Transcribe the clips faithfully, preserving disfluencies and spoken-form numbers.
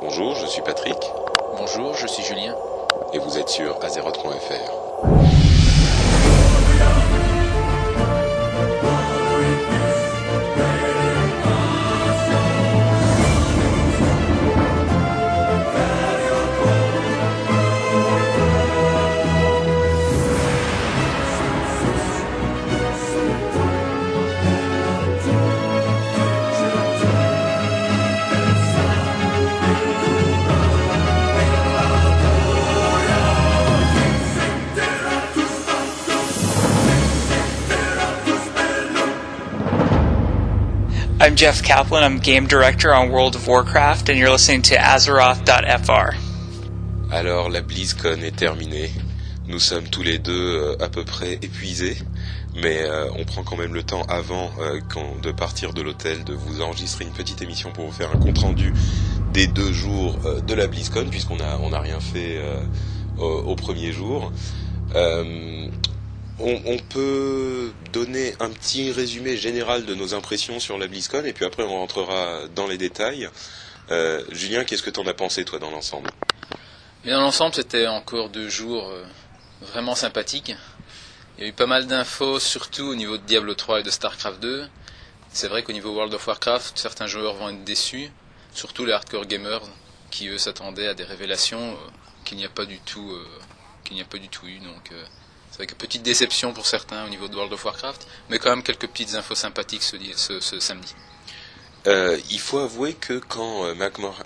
Bonjour, je suis Patrick. Bonjour, je suis Julien. Et vous êtes sur Azeroth point F R. I'm Jeff Kaplan, I'm Game Director on World of Warcraft, and you're listening to Azeroth point F R. Alors, la BlizzCon est terminée. Nous sommes tous les deux euh, à peu près épuisés, mais euh, on prend quand même le temps avant euh, quand, de partir de l'hôtel de vous enregistrer une petite émission pour vous faire un compte-rendu des deux jours euh, de la BlizzCon, puisqu'on a, on a rien fait euh, au, au premier jour. Euh, On, on peut donner un petit résumé général de nos impressions sur la BlizzCon et puis après on rentrera dans les détails. Euh, Julien, qu'est-ce que t'en as pensé toi dans l'ensemble ? Mais dans l'ensemble, c'était encore deux jours vraiment sympathiques. Il y a eu pas mal d'infos, surtout au niveau de Diablo trois et de StarCraft deux. C'est vrai qu'au niveau World of Warcraft, certains joueurs vont être déçus, surtout les hardcore gamers qui eux s'attendaient à des révélations euh, qu'il n'y a pas du tout, euh, qu'il n'y a pas du tout eu. Donc euh, c'est vrai que petite déception pour certains au niveau de World of Warcraft, mais quand même quelques petites infos sympathiques ce, ce, ce samedi. Euh, il faut avouer que quand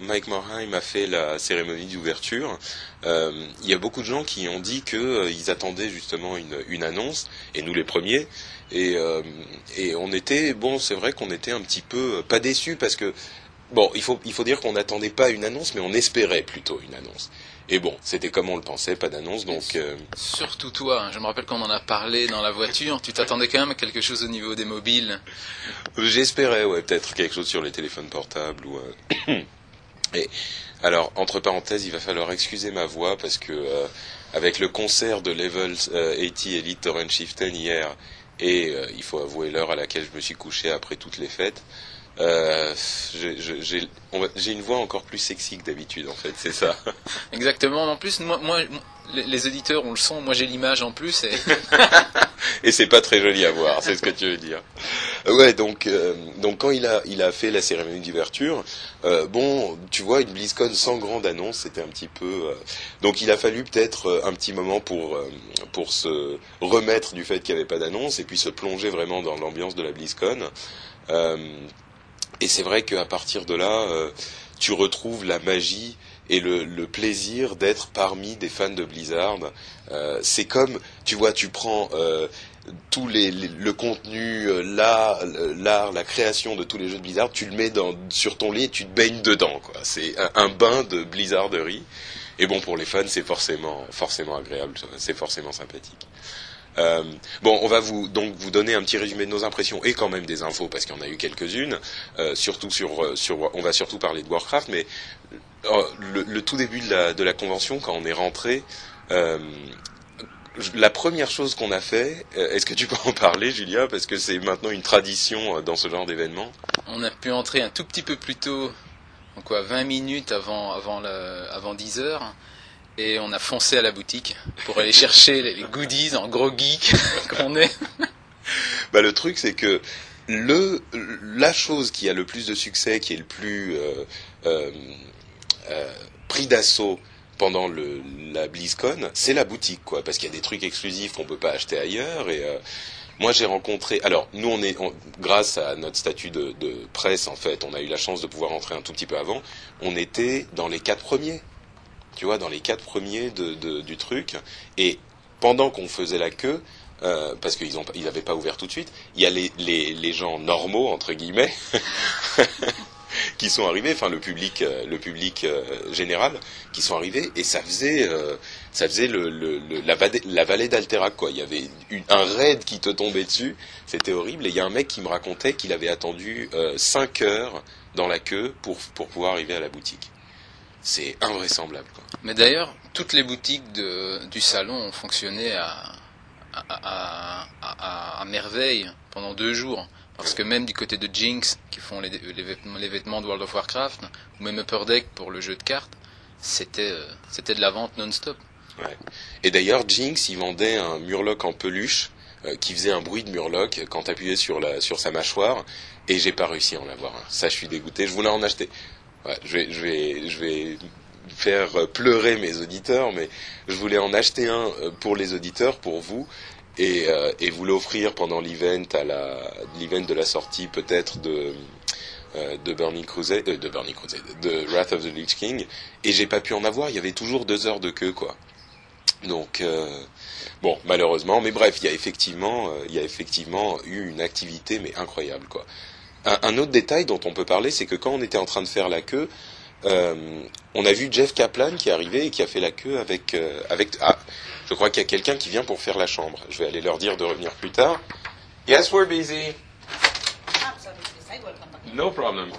Mike Morhaime a fait la cérémonie d'ouverture, euh, il y a beaucoup de gens qui ont dit qu'ils euh, attendaient justement une, une annonce, et nous les premiers, et, euh, et on était, bon c'est vrai qu'on était un petit peu, pas déçus, parce que, bon il faut, il faut dire qu'on n'attendait pas une annonce, mais on espérait plutôt une annonce. Et bon, c'était comme on le pensait, pas d'annonce, donc... Euh... Surtout toi, hein, je me rappelle qu'on en a parlé dans la voiture, tu t'attendais quand même à quelque chose au niveau des mobiles. J'espérais, ouais, peut-être quelque chose sur les téléphones portables ou... Euh... Et alors, entre parenthèses, il va falloir excuser ma voix, parce que euh, avec le concert de Level eighty Elite Tauren Chieftain hier, et euh, il faut avouer l'heure à laquelle je me suis couché après toutes les fêtes, Euh, j'ai, j'ai, j'ai une voix encore plus sexy que d'habitude en fait, c'est ça. Exactement, en plus moi, moi, les auditeurs ont le son, moi j'ai l'image en plus et... et c'est pas très joli à voir, c'est ce que tu veux dire. Ouais, donc, euh, donc quand il a, il a fait la cérémonie d'ouverture, euh, bon, tu vois, une BlizzCon sans grande annonce, c'était un petit peu... Euh, donc il a fallu peut-être un petit moment pour, euh, pour se remettre du fait qu'il n'y avait pas d'annonce et puis se plonger vraiment dans l'ambiance de la BlizzCon. Euh, Et c'est vrai qu'à partir de là, euh, tu retrouves la magie et le, le plaisir d'être parmi des fans de Blizzard. Euh, c'est comme, tu vois, tu prends euh, tous les, les le contenu, euh, l'art, l'art, la création de tous les jeux de Blizzard, tu le mets dans, sur ton lit et tu te baignes dedans, quoi. C'est un, un bain de blizzarderie. Et bon, pour les fans, c'est forcément, forcément agréable, c'est forcément sympathique. Euh, bon, on va vous donc vous donner un petit résumé de nos impressions et quand même des infos parce qu'il y en a eu quelques-unes. Euh, surtout sur sur on va surtout parler de Warcraft, mais euh, le, le tout début de la de la convention quand on est rentré, euh, la première chose qu'on a fait, euh, est-ce que tu peux en parler, Julia, parce que c'est maintenant une tradition euh, dans ce genre d'événement. On a pu entrer un tout petit peu plus tôt, donc quoi, vingt minutes avant avant le, avant dix heures. Et on a foncé à la boutique pour aller chercher les goodies en gros geek qu'on est. Bah, le truc, c'est que le, la chose qui a le plus de succès, qui est le plus euh, euh, euh, pris d'assaut pendant le, la BlizzCon, c'est la boutique, quoi, parce qu'il y a des trucs exclusifs qu'on peut pas acheter ailleurs. Et euh, moi, j'ai rencontré... Alors, nous, on est on, grâce à notre statut de, de presse, en fait, on a eu la chance de pouvoir entrer un tout petit peu avant. On était dans les quatre premiers. Tu vois, dans les quatre premiers de, de, du truc, et pendant qu'on faisait la queue, euh, parce qu'ils ont, ils n'avaient pas ouvert tout de suite, il y a les, les, les gens normaux, entre guillemets, qui sont arrivés, enfin le public, le public euh, général, qui sont arrivés, et ça faisait, euh, ça faisait le, le, le, la, la vallée d'Alterac, quoi. Il y avait une, un raid qui te tombait dessus, c'était horrible, et il y a un mec qui me racontait qu'il avait attendu euh, cinq heures dans la queue pour, pour pouvoir arriver à la boutique. C'est invraisemblable, quoi. Mais d'ailleurs, toutes les boutiques de, du salon ont fonctionné à, à, à, à, à merveille pendant deux jours. Parce que même du côté de Jinx, qui font les, les, vêtements, les vêtements de World of Warcraft, ou même Upper Deck pour le jeu de cartes, c'était euh, c'était de la vente non-stop. Ouais. Et d'ailleurs, Jinx, il vendait un murloc en peluche euh, qui faisait un bruit de murloc quand t'appuyais sur, la, sur sa mâchoire, et j'ai pas réussi à en avoir un. Ça, je suis dégoûté, je voulais en acheter. Ouais, je vais, je vais, je vais faire pleurer mes auditeurs, mais je voulais en acheter un pour les auditeurs, pour vous, et, euh, et vous l'offrir pendant l'event à la, l'event de la sortie peut-être de, euh, de Burning Crusade, euh, de Burning Crusade, de Wrath of the Lich King, et j'ai pas pu en avoir, il y avait toujours deux heures de queue, quoi. Donc, euh, bon, malheureusement, mais bref, il y a effectivement, il y a effectivement eu une activité, mais incroyable, quoi. Un, un autre détail dont on peut parler, c'est que quand on était en train de faire la queue, euh, on a vu Jeff Kaplan qui est arrivé et qui a fait la queue avec... Euh, avec ah, je crois qu'il y a quelqu'un qui vient pour faire la chambre. Je vais aller leur dire de revenir plus tard. Yes, we're busy. No problem.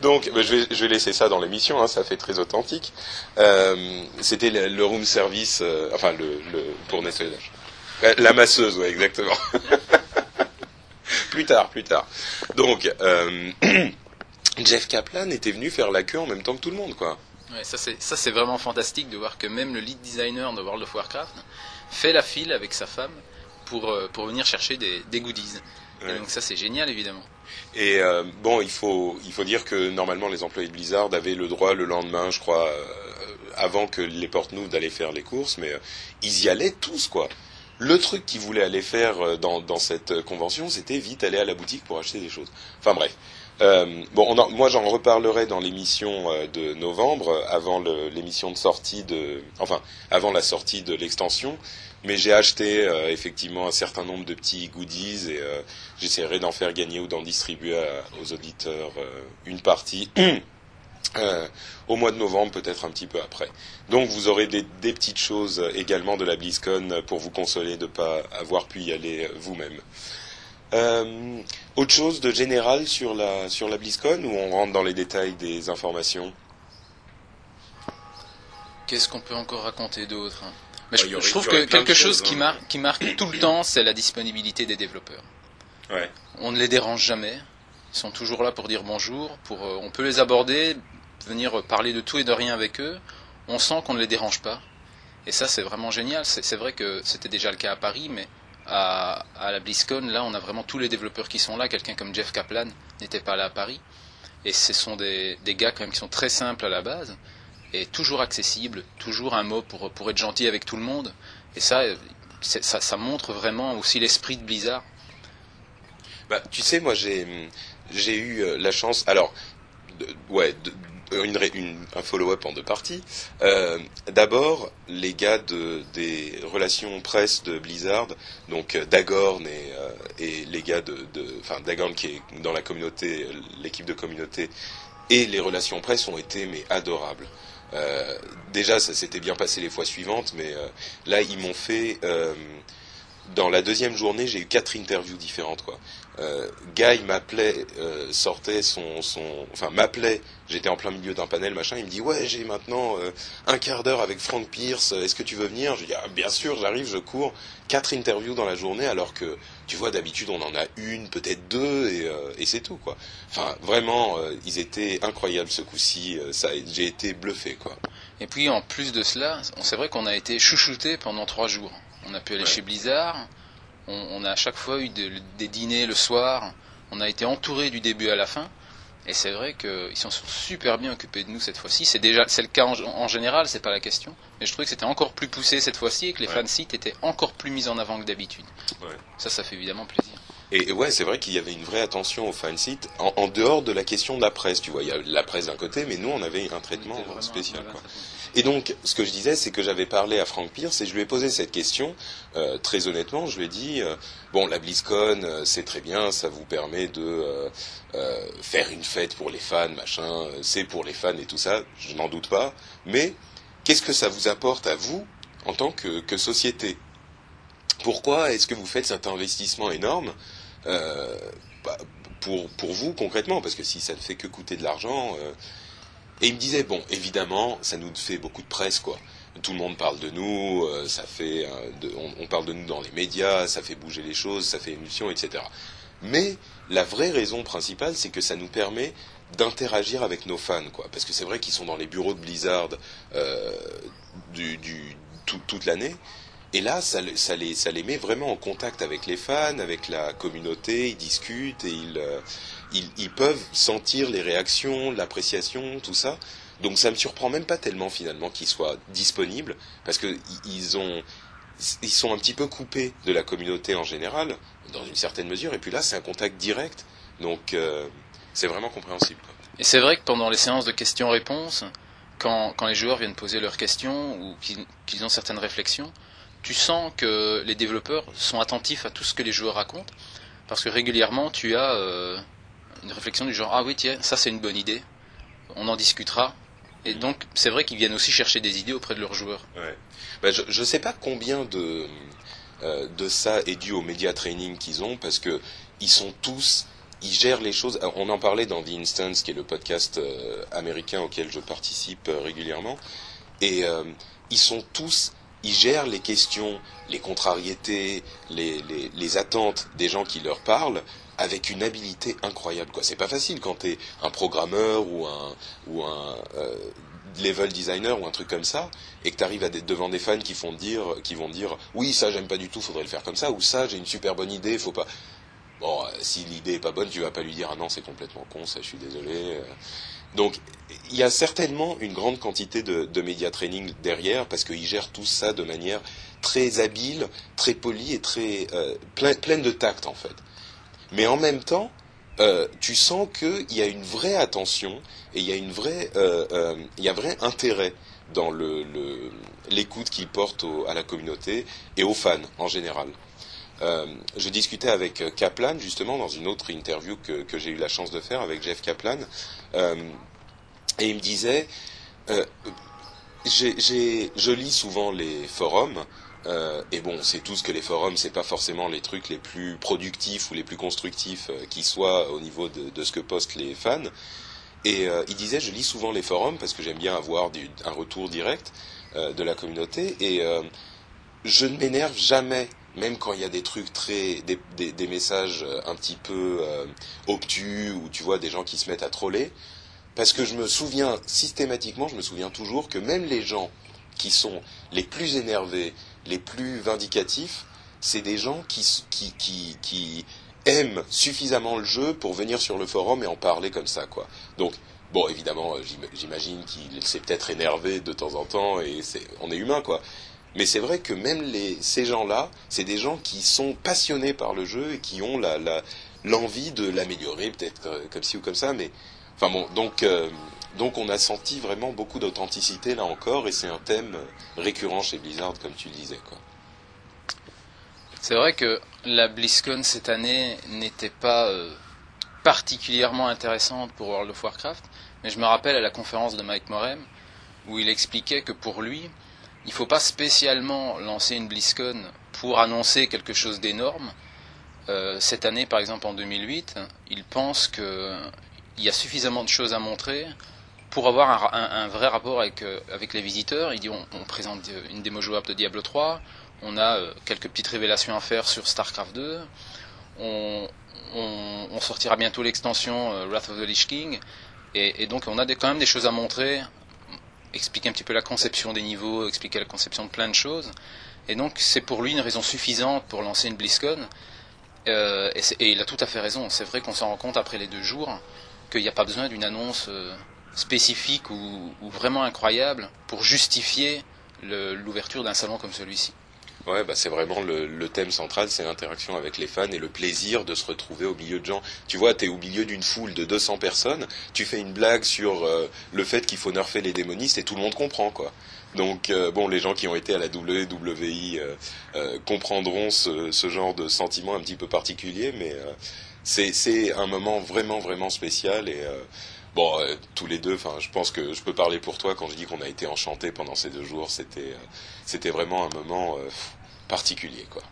Donc, bah, je, vais, je vais laisser ça dans l'émission, hein, ça fait très authentique. Euh, c'était le, le room service, euh, enfin, le, le pour nettoyage. La masseuse, ouais, exactement. Plus tard, plus tard. Donc, euh, Jeff Kaplan était venu faire la queue en même temps que tout le monde, quoi. Ouais, ça c'est, ça c'est vraiment fantastique de voir que même le lead designer de World of Warcraft fait la file avec sa femme pour, pour venir chercher des, des goodies. Ouais. Et donc ça c'est génial, évidemment. Et euh, bon, il faut, il faut dire que normalement les employés de Blizzard avaient le droit le lendemain, je crois, euh, avant que les portes n'ouvrent, d'aller faire les courses, mais euh, ils y allaient tous, quoi. Le truc qu'ils voulaient aller faire dans, dans cette convention, c'était vite aller à la boutique pour acheter des choses. Enfin bref. Euh, bon, on en, moi j'en reparlerai dans l'émission de novembre, avant le, l'émission de sortie de, enfin, avant la sortie de l'extension. Mais j'ai acheté euh, effectivement un certain nombre de petits goodies et euh, j'essaierai d'en faire gagner ou d'en distribuer à, aux auditeurs euh, une partie. Euh, au mois de novembre, peut-être un petit peu après. Donc vous aurez des, des petites choses également de la BlizzCon pour vous consoler de ne pas avoir pu y aller vous-même. Euh, autre chose de général sur la, sur la BlizzCon, ou on rentre dans les détails des informations ? Qu'est-ce qu'on peut encore raconter d'autre ? Mais je, ouais, aurait, je trouve que quelque chose, chose hein. qui, mar- qui marque tout le temps, c'est la disponibilité des développeurs. Ouais. On ne les dérange jamais. Ils sont toujours là pour dire bonjour. Pour, euh, on peut les aborder, venir parler de tout et de rien avec eux, on sent qu'on ne les dérange pas. Et ça, c'est vraiment génial. C'est, c'est vrai que c'était déjà le cas à Paris, mais à, à la BlizzCon, là, on a vraiment tous les développeurs qui sont là. Quelqu'un comme Jeff Kaplan n'était pas là à Paris. Et ce sont des, des gars quand même qui sont très simples à la base, et toujours accessibles, toujours un mot pour, pour être gentil avec tout le monde. Et ça, c'est, ça, ça montre vraiment aussi l'esprit de Blizzard. Bah, tu sais, moi, j'ai, j'ai eu la chance... Alors, de, ouais... De, Une, une, un follow-up en deux parties. Euh, d'abord, les gars de, des relations presse de Blizzard, donc Dagorn et, euh, et les gars de, de, enfin Dagorn qui est dans la communauté, l'équipe de communauté, et les relations presse ont été mais adorables. Euh, déjà, ça s'était bien passé les fois suivantes, mais euh, là, ils m'ont fait. Euh, Dans la deuxième journée, j'ai eu quatre interviews différentes, quoi. Euh, Guy m'appelait, euh, sortait son, son, enfin m'appelait. J'étais en plein milieu d'un panel, machin. Il me dit ouais, j'ai maintenant euh, un quart d'heure avec Frank Pierce. Est-ce que tu veux venir ? Je dis ah, bien sûr, j'arrive, je cours. Quatre interviews dans la journée, alors que tu vois d'habitude on en a une, peut-être deux, et, euh, et c'est tout, quoi. Enfin vraiment, euh, ils étaient incroyables ce coup-ci. Euh, ça, j'ai été bluffé, quoi. Et puis en plus de cela, c'est vrai qu'on a été chouchouté pendant trois jours. On a pu aller ouais. chez Blizzard, on, on a à chaque fois eu de, des dîners le soir, on a été entouré du début à la fin, et c'est vrai qu'ils sont super bien occupés de nous cette fois-ci. C'est déjà c'est le cas en, en général, c'est pas la question, mais je trouvais que c'était encore plus poussé cette fois-ci et que les ouais. fansites étaient encore plus mis en avant que d'habitude. Ouais. Ça, ça fait évidemment plaisir. Et, et ouais, c'est vrai qu'il y avait une vraie attention aux fansites, en, en dehors de la question de la presse, tu vois, il y a la presse d'un côté, mais nous on avait un traitement spécial, quoi. Et donc, ce que je disais, c'est que j'avais parlé à Frank Pierce et je lui ai posé cette question, euh, très honnêtement, je lui ai dit, euh, bon, la BlizzCon, euh, c'est très bien, ça vous permet de euh, euh, faire une fête pour les fans, machin, c'est pour les fans et tout ça, je n'en doute pas, mais qu'est-ce que ça vous apporte à vous, en tant que, que société ? Pourquoi est-ce que vous faites cet investissement énorme euh, bah, pour, pour vous, concrètement ? Parce que si ça ne fait que coûter de l'argent... Euh, Et il me disait, bon, évidemment, ça nous fait beaucoup de presse, quoi. tout le monde parle de nous, euh, ça fait, euh, de, on, on parle de nous dans les médias, ça fait bouger les choses, ça fait émulsion, et cetera. Mais la vraie raison principale, c'est que ça nous permet d'interagir avec nos fans, quoi. Parce que c'est vrai qu'ils sont dans les bureaux de Blizzard euh, du, du, tout, toute l'année. Et là, ça, ça, les, ça les met vraiment en contact avec les fans, avec la communauté, ils discutent et ils, euh, ils, ils peuvent sentir les réactions, l'appréciation, tout ça. Donc ça me surprend même pas tellement finalement qu'ils soient disponibles, parce que ils ont, ils sont un petit peu coupés de la communauté en général, dans une certaine mesure, et puis là c'est un contact direct, donc euh, c'est vraiment compréhensible. Et c'est vrai que pendant les séances de questions-réponses, quand, quand les joueurs viennent poser leurs questions ou qu'ils, qu'ils ont certaines réflexions, tu sens que les développeurs sont attentifs à tout ce que les joueurs racontent, parce que régulièrement tu as euh, une réflexion du genre « Ah oui, tiens, ça c'est une bonne idée, on en discutera ». Et donc c'est vrai qu'ils viennent aussi chercher des idées auprès de leurs joueurs. Ouais. Ben, je ne sais pas combien de, euh, de ça est dû au media training qu'ils ont, parce que ils sont tous... Ils gèrent les choses. Alors, on en parlait dans The Instance, qui est le podcast euh, américain auquel je participe euh, régulièrement, et euh, ils sont tous... Ils gèrent les questions, les contrariétés, les, les, les attentes des gens qui leur parlent avec une habileté incroyable, quoi. C'est pas facile quand t'es un programmeur ou un, ou un euh, level designer ou un truc comme ça, et que t'arrives à des, devant des fans qui font dire, qui vont dire oui, ça j'aime pas du tout, faudrait le faire comme ça, ou ça j'ai une super bonne idée, faut pas. Bon, euh, si l'idée est pas bonne, tu vas pas lui dire ah non, c'est complètement con, ça je suis désolé. Donc, il y a certainement une grande quantité de, de media training derrière, parce qu'ils gèrent tout ça de manière très habile, très polie et très euh, pleine plein de tact, en fait. Mais en même temps, euh, tu sens qu'il y a une vraie attention et il y a une vraie, euh, euh, il y a un vrai intérêt dans le, le, l'écoute qu'ils portent au, à la communauté et aux fans en général. Euh, je discutais avec Kaplan justement dans une autre interview que, que j'ai eu la chance de faire avec Jeff Kaplan, euh, et il me disait euh, j'ai, j'ai, je lis souvent les forums, euh, et bon, c'est tout ce que les forums, c'est pas forcément les trucs les plus productifs ou les plus constructifs euh, qui soient au niveau de, de ce que postent les fans, et euh, il disait je lis souvent les forums parce que j'aime bien avoir du, un retour direct euh, de la communauté, et euh, je ne m'énerve jamais. Même quand il y a des trucs très, des, des, des messages un petit peu euh, obtus, ou tu vois des gens qui se mettent à troller, parce que je me souviens systématiquement, je me souviens toujours que même les gens qui sont les plus énervés, les plus vindicatifs, c'est des gens qui qui qui, qui aiment suffisamment le jeu pour venir sur le forum et en parler comme ça, quoi. Donc bon, évidemment, j'imagine qu'il s'est peut-être énervé de temps en temps, et c'est, on est humain, quoi. Mais c'est vrai que même les, ces gens-là, c'est des gens qui sont passionnés par le jeu et qui ont la, la, l'envie de l'améliorer, peut-être comme ci ou comme ça. Mais enfin bon, donc, euh, donc on a senti vraiment beaucoup d'authenticité là encore, et c'est un thème récurrent chez Blizzard, comme tu le disais, quoi. C'est vrai que la BlizzCon cette année n'était pas euh, particulièrement intéressante pour World of Warcraft, mais je me rappelle à la conférence de Mike Morhaime où il expliquait que pour lui, il ne faut pas spécialement lancer une BlizzCon pour annoncer quelque chose d'énorme. Euh, cette année, par exemple, en deux mille huit, il pense qu'il y a suffisamment de choses à montrer pour avoir un, un, un vrai rapport avec, euh, avec les visiteurs. Il dit on, on présente une démo jouable de Diablo trois, on a euh, quelques petites révélations à faire sur StarCraft deux, on, on, on sortira bientôt l'extension euh, Wrath of the Lich King, et, et donc on a des, quand même des choses à montrer. Expliquer un petit peu la conception des niveaux, expliquer la conception de plein de choses. Et donc, c'est pour lui une raison suffisante pour lancer une BlizzCon. Euh, et, et il a tout à fait raison. C'est vrai qu'on s'en rend compte après les deux jours qu'il n'y a pas besoin d'une annonce euh, spécifique ou, ou vraiment incroyable pour justifier le, l'ouverture d'un salon comme celui-ci. Ouais, bah c'est vraiment le, le thème central, c'est l'interaction avec les fans et le plaisir de se retrouver au milieu de gens. Tu vois, t'es au milieu d'une foule de deux cents personnes, tu fais une blague sur euh, le fait qu'il faut nerfer les démonistes et tout le monde comprend, quoi. Donc, euh, bon, les gens qui ont été à la W W I euh, euh, comprendront ce, ce genre de sentiment un petit peu particulier, mais euh, c'est, c'est un moment vraiment, vraiment spécial et... Euh, Bon, euh, tous les deux, enfin, je pense que je peux parler pour toi quand je dis qu'on a été enchantés pendant ces deux jours. C'était, euh, c'était vraiment un moment euh, particulier, quoi.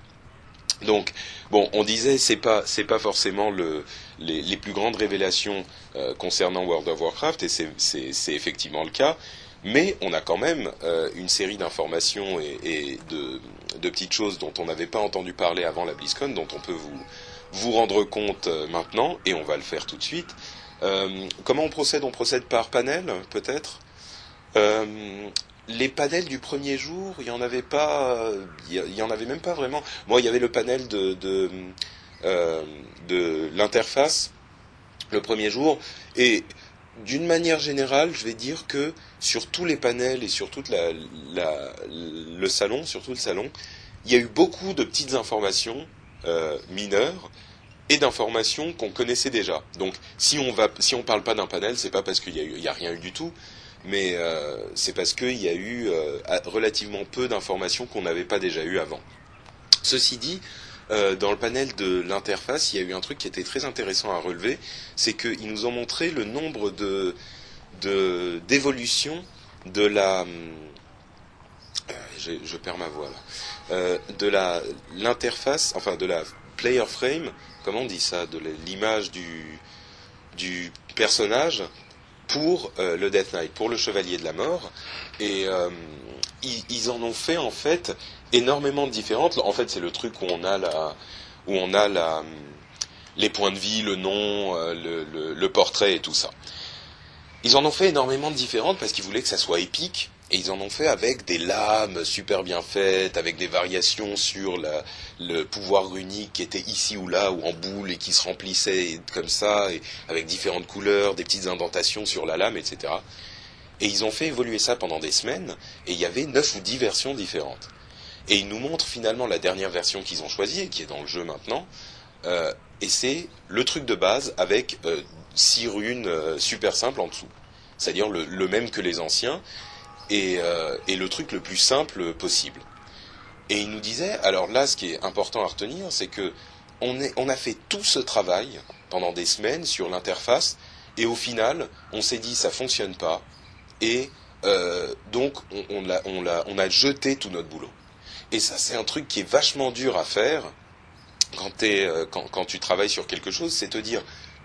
Donc, bon, on disait c'est pas, c'est pas forcément le, les, les plus grandes révélations euh, concernant World of Warcraft, et c'est, c'est, c'est effectivement le cas. mais on a quand même euh, une série d'informations et, et de, de petites choses dont on n'avait pas entendu parler avant la BlizzCon, dont on peut vous, vous rendre compte maintenant, et on va le faire tout de suite. Euh, comment on procède ? On procède par panel, peut-être ? euh, Les panels du premier jour, il y en avait pas, il y en avait même pas vraiment. Moi, bon, il y avait le panel de de, euh, de l'interface le premier jour, et d'une manière générale, je vais dire que sur tous les panels et sur toute la, la le salon, sur tout le salon, il y a eu beaucoup de petites informations euh, mineures et d'informations qu'on connaissait déjà. Donc, si on va, si on parle pas d'un panel, c'est pas parce qu'il y a eu, il y a rien eu du tout. Mais euh, c'est parce qu'il y a eu euh, relativement peu d'informations qu'on n'avait pas déjà eues avant. Ceci dit, euh, dans le panel de l'interface, il y a eu un truc qui était très intéressant à relever, c'est qu'ils nous ont montré le nombre de, de d'évolutions de la... Euh, je, je perds ma voix là. Euh, de la l'interface, enfin de la player frame, comment on dit ça, de l'image du, du personnage... pour euh, le Death Knight, pour le Chevalier de la Mort, et euh, ils, ils en ont fait en fait énormément de différentes. En fait, c'est le truc où on a la, où on a la, les points de vie, le nom, euh, le, le, le portrait et tout ça. Ils en ont fait énormément de différentes parce qu'ils voulaient que ça soit épique, et ils en ont fait avec des lames super bien faites, avec des variations sur la, le pouvoir runique qui était ici ou là, ou en boule, et qui se remplissait et, comme ça, et avec différentes couleurs, des petites indentations sur la lame, et cetera. Et ils ont fait évoluer ça pendant des semaines, et il y avait neuf ou dix versions différentes. Et ils nous montrent finalement la dernière version qu'ils ont choisie, et qui est dans le jeu maintenant, euh, et c'est le truc de base avec euh, six runes euh, super simples en dessous. C'est-à-dire le, le même que les anciens, Et, euh, et le truc le plus simple possible. Et il nous disait, alors là, ce qui est important à retenir, c'est que on, est, on a fait tout ce travail pendant des semaines sur l'interface, et au final, on s'est dit, ça fonctionne pas, et euh, donc on, on, l'a, on, l'a, on a jeté tout notre boulot. Et ça, c'est un truc qui est vachement dur à faire quand, t'es, euh, quand, quand tu travailles sur quelque chose, c'est te dire,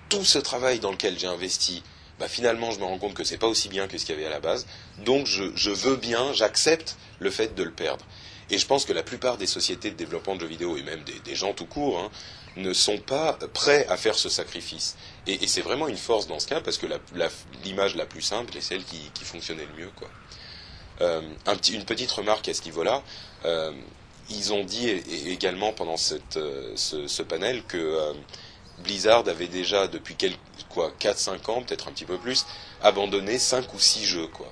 tout ce travail dans lequel j'ai investi, bah finalement je me rends compte que c'est pas aussi bien que ce qu'il y avait à la base, donc je, je veux bien, j'accepte le fait de le perdre. Et je pense que la plupart des sociétés de développement de jeux vidéo, et même des, des gens tout court, hein, ne sont pas prêts à faire ce sacrifice. Et, et c'est vraiment une force dans ce cas, parce que la, la, l'image la plus simple est celle qui, qui fonctionnait le mieux, quoi. Euh, un petit, une petite remarque à ce niveau-là, euh, ils ont dit et, et également pendant cette, euh, ce, ce panel que... Euh, Blizzard avait déjà depuis quelques, quoi, quatre cinq ans, peut-être un petit peu plus, abandonné cinq ou six jeux, quoi.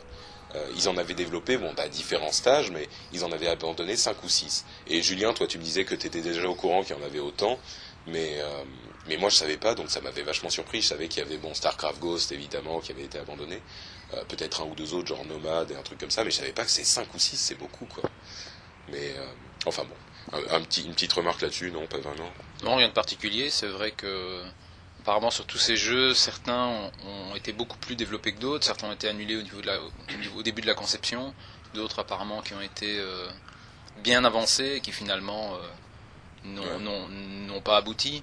Euh, ils en avaient développé, bon, à différents stages, mais ils en avaient abandonné cinq ou six. Et Julien, toi, tu me disais que tu étais déjà au courant qu'il y en avait autant, mais, euh, mais moi, je savais pas, donc ça m'avait vachement surpris. Je savais qu'il y avait, bon, StarCraft Ghost, évidemment, qui avait été abandonné, euh, peut-être un ou deux autres, genre Nomad et un truc comme ça, mais je savais pas que c'est cinq ou six, c'est beaucoup, quoi. Mais, euh, enfin, bon. Un, un petit, une petite remarque là-dessus, non, pas vraiment. Non, rien de particulier, c'est vrai que apparemment sur tous ces jeux, certains ont, ont été beaucoup plus développés que d'autres, certains ont été annulés au, niveau de la, au, niveau, au début de la conception, d'autres apparemment qui ont été euh, bien avancés et qui finalement euh, n'ont, ouais. n'ont, n'ont pas abouti,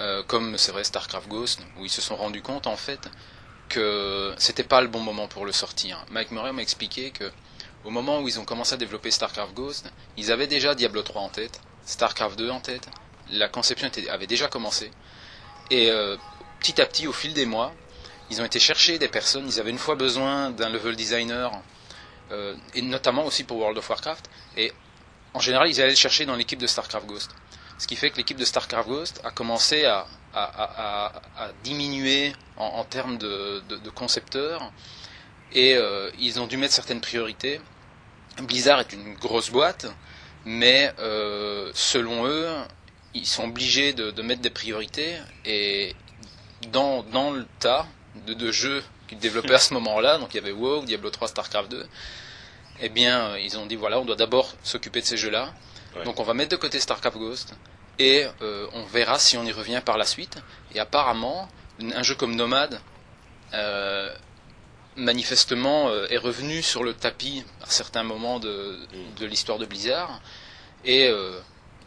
euh, comme c'est vrai StarCraft Ghost, où ils se sont rendus compte en fait que c'était pas le bon moment pour le sortir. Mike Morhaime m'a expliqué que au moment où ils ont commencé à développer StarCraft Ghost, ils avaient déjà Diablo trois en tête, StarCraft deux en tête, la conception était, avait déjà commencé, et euh, petit à petit, au fil des mois, ils ont été chercher des personnes, ils avaient une fois besoin d'un level designer, euh, et notamment aussi pour World of Warcraft, et en général, ils allaient le chercher dans l'équipe de StarCraft Ghost. Ce qui fait que l'équipe de StarCraft Ghost a commencé à, à, à, à, à diminuer en, en termes de, de, de concepteurs, et euh, ils ont dû mettre certaines priorités. Blizzard est une grosse boîte, mais euh, selon eux, ils sont obligés de, de mettre des priorités, et dans, dans le tas de, de jeux qu'ils développaient à ce moment-là, donc il y avait WoW, Diablo trois, StarCraft deux, eh bien ils ont dit voilà, on doit d'abord s'occuper de ces jeux-là, ouais. Donc on va mettre de côté StarCraft Ghost, et euh, on verra si on y revient par la suite, et apparemment, un jeu comme Nomad, euh, manifestement euh, est revenu sur le tapis à certains moments de, de l'histoire de Blizzard, et euh,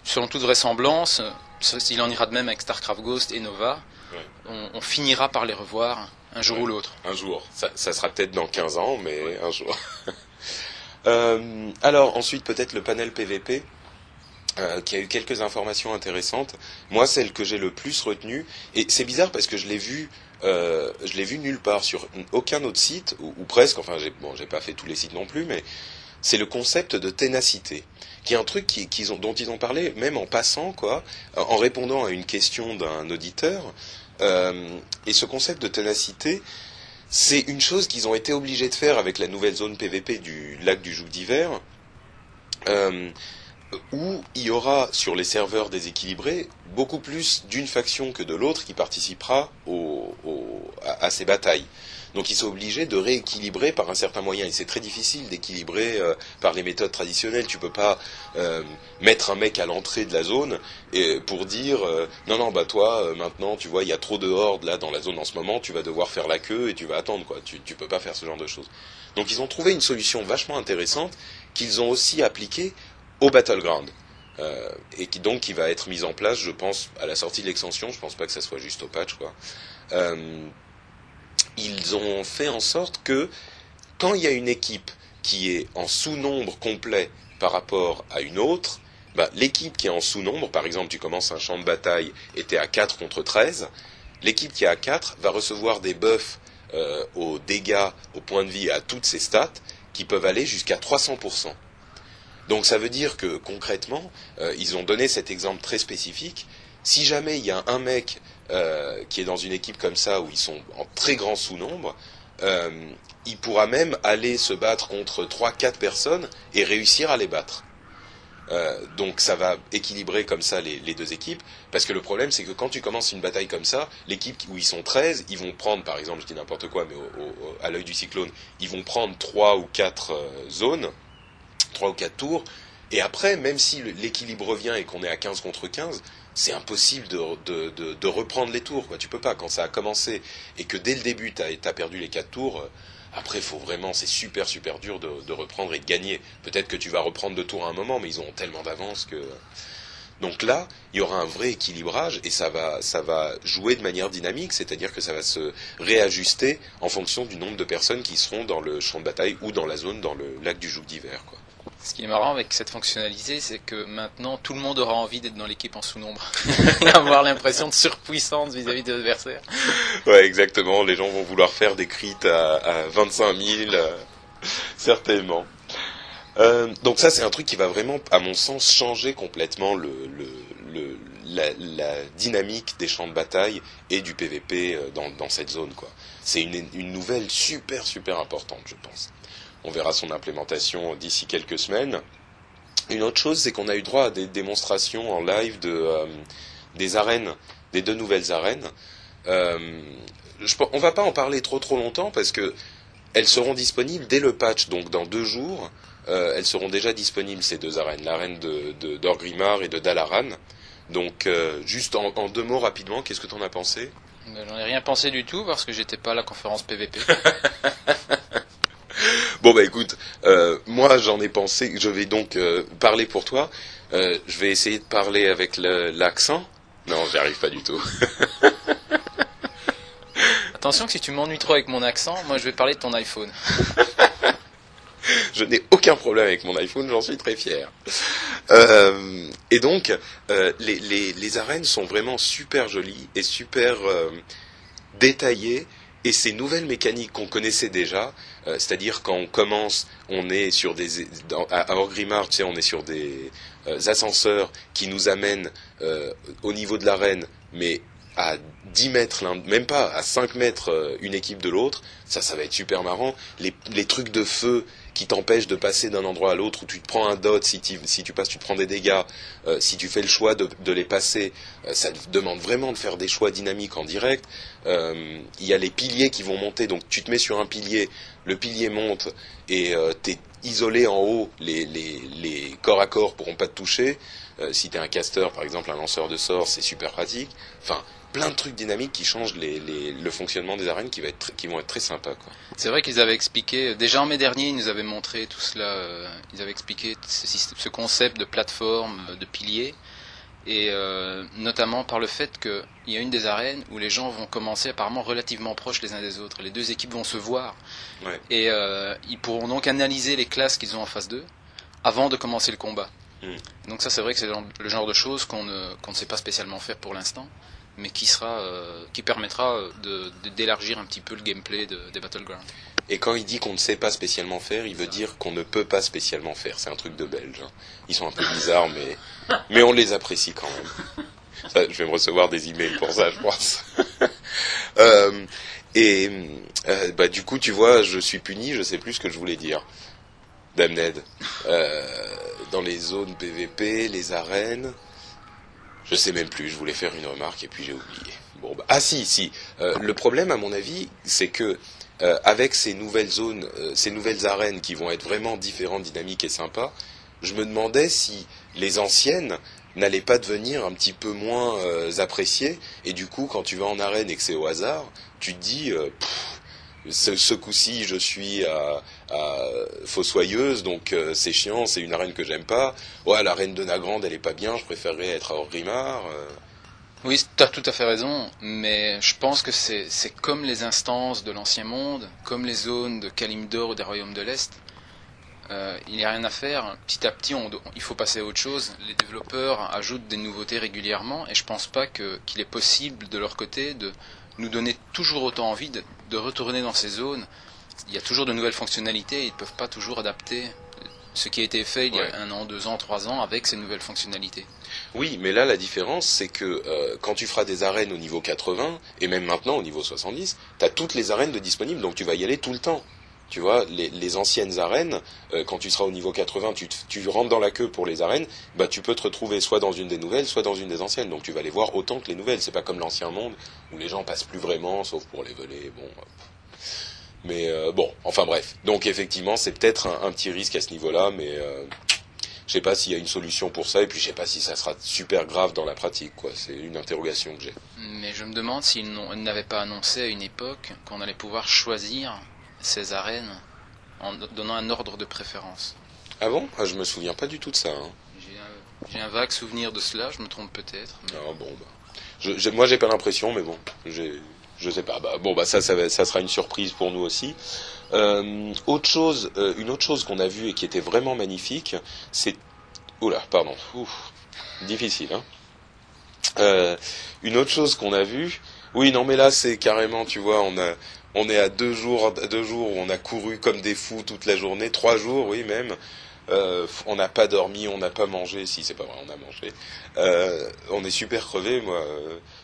selon toute vraisemblance, s'il en ira de même avec StarCraft Ghost et Nova, ouais. on, on finira par les revoir un jour ouais. ou l'autre. Un jour. Ça, ça sera peut-être dans quinze ans, mais ouais. un jour. euh, alors, ensuite, peut-être le panel P V P, euh, qui a eu quelques informations intéressantes. Moi, celle que j'ai le plus retenue, et c'est bizarre parce que je l'ai vue euh, je l'ai vue nulle part, sur aucun autre site, ou, ou presque, enfin, j'ai, bon, j'ai pas fait tous les sites non plus, mais c'est le concept de ténacité, qui est un truc qui, qu'ils ont, dont ils ont parlé, même en passant, quoi, en répondant à une question d'un auditeur. Euh, et ce concept de ténacité, c'est une chose qu'ils ont été obligés de faire avec la nouvelle zone P V P du lac du Joug d'hiver, euh, où il y aura sur les serveurs déséquilibrés beaucoup plus d'une faction que de l'autre qui participera au, au, à, à ces batailles. Donc ils sont obligés de rééquilibrer par un certain moyen. Et c'est très difficile d'équilibrer euh, par les méthodes traditionnelles. Tu peux pas euh, mettre un mec à l'entrée de la zone et, pour dire euh, non non bah toi euh, maintenant tu vois il y a trop de hordes là dans la zone en ce moment, tu vas devoir faire la queue et tu vas attendre quoi. Tu tu peux pas faire ce genre de choses. Donc ils ont trouvé une solution vachement intéressante qu'ils ont aussi appliquée au Battleground euh, et qui donc qui va être mise en place je pense à la sortie de l'extension. Je pense pas que ça soit juste au patch quoi. Euh, Ils ont fait en sorte que, quand il y a une équipe qui est en sous-nombre complet par rapport à une autre, bah, l'équipe qui est en sous-nombre, par exemple, tu commences un champ de bataille et t'es à quatre contre treize, l'équipe qui est à quatre va recevoir des buffs euh, aux dégâts, aux points de vie, à toutes ses stats, qui peuvent aller jusqu'à trois cents pour cent. Donc ça veut dire que, concrètement, euh, ils ont donné cet exemple très spécifique, si jamais il y a un mec euh, qui est dans une équipe comme ça où ils sont en très grand sous-nombre, euh, il pourra même aller se battre contre trois quatre personnes et réussir à les battre. Euh, donc ça va équilibrer comme ça les, les deux équipes, parce que le problème c'est que quand tu commences une bataille comme ça, l'équipe où ils sont treize, ils vont prendre, par exemple, je dis n'importe quoi, mais au, au, à l'œil du cyclone, ils vont prendre trois ou quatre euh, zones, trois ou quatre tours, et après, même si l'équilibre revient et qu'on est à quinze contre quinze, c'est impossible de, de, de, de reprendre les tours, quoi. Tu peux pas, quand ça a commencé et que dès le début t'as, t'as perdu les quatre tours, après faut vraiment, c'est super super dur de, de reprendre et de gagner. Peut-être que tu vas reprendre deux tours à un moment, mais ils ont tellement d'avance que... Donc là, il y aura un vrai équilibrage et ça va, ça va jouer de manière dynamique, c'est-à-dire que ça va se réajuster en fonction du nombre de personnes qui seront dans le champ de bataille ou dans la zone, dans le lac du Joug d'hiver, quoi. Ce qui est marrant avec cette fonctionnalité, c'est que maintenant, tout le monde aura envie d'être dans l'équipe en sous-nombre. Avoir l'impression de surpuissance vis-à-vis des adversaires. Ouais, exactement. Les gens vont vouloir faire des crits à, à vingt-cinq mille, euh, certainement. Euh, donc ça, c'est un truc qui va vraiment, à mon sens, changer complètement le, le, le, la, la dynamique des champs de bataille et du P V P dans, dans cette zone, quoi. C'est une, une nouvelle super, super importante, je pense. On verra son implémentation d'ici quelques semaines. Une autre chose, c'est qu'on a eu droit à des démonstrations en live de euh, des arènes, des deux nouvelles arènes. Euh, je, on va pas en parler trop trop longtemps parce que elles seront disponibles dès le patch, donc dans deux jours. Euh, elles seront déjà disponibles ces deux arènes, l'arène de, de d'Orgrimmar et de Dalaran. Donc, euh, juste en, en deux mots rapidement, qu'est-ce que t'en as pensé ? J'en ai rien pensé du tout parce que j'étais pas à la conférence P V P. Bon bah écoute, euh, moi j'en ai pensé, je vais donc euh, parler pour toi, euh, je vais essayer de parler avec le, l'accent, non j'y arrive pas du tout. Attention que si tu m'ennuies trop avec mon accent, moi je vais parler de ton iPhone. Je n'ai aucun problème avec mon iPhone, j'en suis très fier. Euh, et donc, euh, les, les, les arènes sont vraiment super jolies et super euh, détaillées. Et ces nouvelles mécaniques qu'on connaissait déjà, euh, c'est-à-dire quand on commence, on est sur des dans, à, à Orgrimmar, tu sais, on est sur des euh, ascenseurs qui nous amènent euh, au niveau de l'arène, mais à dix mètres, même pas à cinq mètres euh, une équipe de l'autre. Ça, ça va être super marrant. Les, les trucs de feu qui t'empêchent de passer d'un endroit à l'autre, où tu te prends un dot, si, si tu passes, tu te prends des dégâts. Euh, si tu fais le choix de, de les passer, euh, ça te demande vraiment de faire des choix dynamiques en direct. Euh, il y a les piliers qui vont monter, donc tu te mets sur un pilier, le pilier monte et euh, t'es isolé en haut, les, les, les corps à corps pourront pas te toucher. Euh, si t'es un caster, par exemple, un lanceur de sorts, c'est super pratique. Enfin, plein de trucs dynamiques qui changent les, les, le fonctionnement des arènes qui, va être, qui vont être très sympas, quoi. C'est vrai qu'ils avaient expliqué, déjà en mai dernier, ils nous avaient montré tout cela, euh, ils avaient expliqué ce, ce concept de plateforme, de pilier, et euh, notamment par le fait qu'il y a une des arènes où les gens vont commencer apparemment relativement proches les uns des autres, les deux équipes vont se voir, ouais. et euh, ils pourront donc analyser les classes qu'ils ont en face d'eux avant de commencer le combat. Mmh. Donc ça, c'est vrai que c'est le genre de choses qu'on ne, qu'on ne sait pas spécialement faire pour l'instant, mais qui, sera, euh, qui permettra de, de, d'élargir un petit peu le gameplay de, des Battlegrounds. Et quand il dit qu'on ne sait pas spécialement faire, il veut dire qu'on ne peut pas spécialement faire. C'est un truc de Belge. Hein. Ils sont un peu bizarres, mais, mais on les apprécie quand même. Ça, je vais me recevoir des emails pour ça, je pense. euh, et euh, bah, du coup, tu vois, je suis puni, je sais plus ce que je voulais dire. Damned. Euh, dans les zones P V P, les arènes... Je sais même plus, je voulais faire une remarque et puis j'ai oublié. Bon, bah, ah si, si. Euh, le problème, à mon avis, c'est que euh, avec ces nouvelles zones, euh, ces nouvelles arènes qui vont être vraiment différentes, dynamiques et sympas, je me demandais si les anciennes n'allaient pas devenir un petit peu moins euh, appréciées. Et du coup, quand tu vas en arène et que c'est au hasard, tu te dis... Euh, pff, Ce, ce coup-ci, je suis à, à Fossoyeuse, donc euh, c'est chiant, c'est une arène que j'aime pas. Ouais, l'arène de Nagrande, elle est pas bien, je préférerais être à Orgrimmar. Euh... Oui, t'as tout à fait raison, mais je pense que c'est, c'est comme les instances de l'Ancien Monde, comme les zones de Kalimdor ou des Royaumes de l'Est. Euh, il n'y a rien à faire, petit à petit, on, il faut passer à autre chose. Les développeurs ajoutent des nouveautés régulièrement, et je pense pas que, qu'il est possible de leur côté de... nous donner toujours autant envie de, de retourner dans ces zones. Il y a toujours de nouvelles fonctionnalités, ils ne peuvent pas toujours adapter ce qui a été fait il y a ouais. un an, deux ans, trois ans avec ces nouvelles fonctionnalités. Oui, mais là la différence c'est que euh, quand tu feras des arènes au niveau quatre-vingts et même maintenant au niveau soixante-dix, tu as toutes les arènes de disponibles, donc tu vas y aller tout le temps. Tu vois, les, les anciennes arènes, euh, quand tu seras au niveau quatre-vingts, tu, tu rentres dans la queue pour les arènes, bah tu peux te retrouver soit dans une des nouvelles, soit dans une des anciennes. Donc tu vas les voir autant que les nouvelles. C'est pas comme l'Ancien Monde où les gens passent plus vraiment, sauf pour les voler. Bon, mais euh, bon, enfin bref. Donc effectivement, c'est peut-être un, un petit risque à ce niveau-là, mais euh, je sais pas s'il y a une solution pour ça. Et puis je sais pas si ça sera super grave dans la pratique, quoi. C'est une interrogation que j'ai. Mais je me demande s'ils n'avaient pas annoncé à une époque qu'on allait pouvoir choisir ces arènes en donnant un ordre de préférence. Ah bon ? Ah, je me souviens pas du tout de ça. Hein. J'ai, un, j'ai un vague souvenir de cela, je me trompe peut-être. Mais... Ah bon, bah. Je, je, moi j'ai pas l'impression, mais bon, j'ai, je sais pas. Bah, bon, bah ça, ça, ça sera une surprise pour nous aussi. Euh, autre chose, euh, une autre chose qu'on a vue et qui était vraiment magnifique, c'est... Oula, pardon. Ouf. Difficile, hein. Euh, une autre chose qu'on a vue... Oui, non, mais là c'est carrément, tu vois, on a... On est à deux jours, deux jours où on a couru comme des fous toute la journée, trois jours, oui même. Euh, on n'a pas dormi, on n'a pas mangé. Si, c'est pas vrai, on a mangé. Euh, on est super crevés, moi.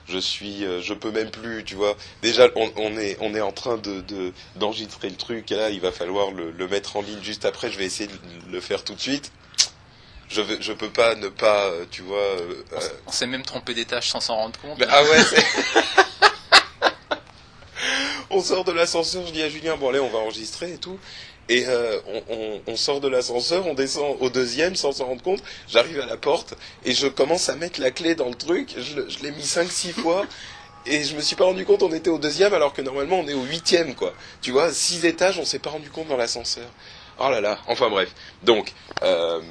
Je suis, je peux même plus, tu vois. Déjà, on, on est, on est en train de, de d'enregistrer le truc. Et là, il va falloir le, le mettre en ligne juste après. Je vais essayer de le faire tout de suite. Je veux, je peux pas ne pas, tu vois. Euh, on, on s'est même trompé des tâches sans s'en rendre compte. Bah, hein. Ah ouais. C'est... On sort de l'ascenseur, je dis à Julien, bon allez, on va enregistrer et tout. Et euh, on, on, on sort de l'ascenseur, on descend au deuxième sans s'en rendre compte. J'arrive à la porte et je commence à mettre la clé dans le truc. Je, je l'ai mis cinq six fois et je me suis pas rendu compte, on était au deuxième alors que normalement on est au huitième, quoi. Tu vois, six étages, on s'est pas rendu compte dans l'ascenseur. Oh là là, enfin bref. Donc... Euh...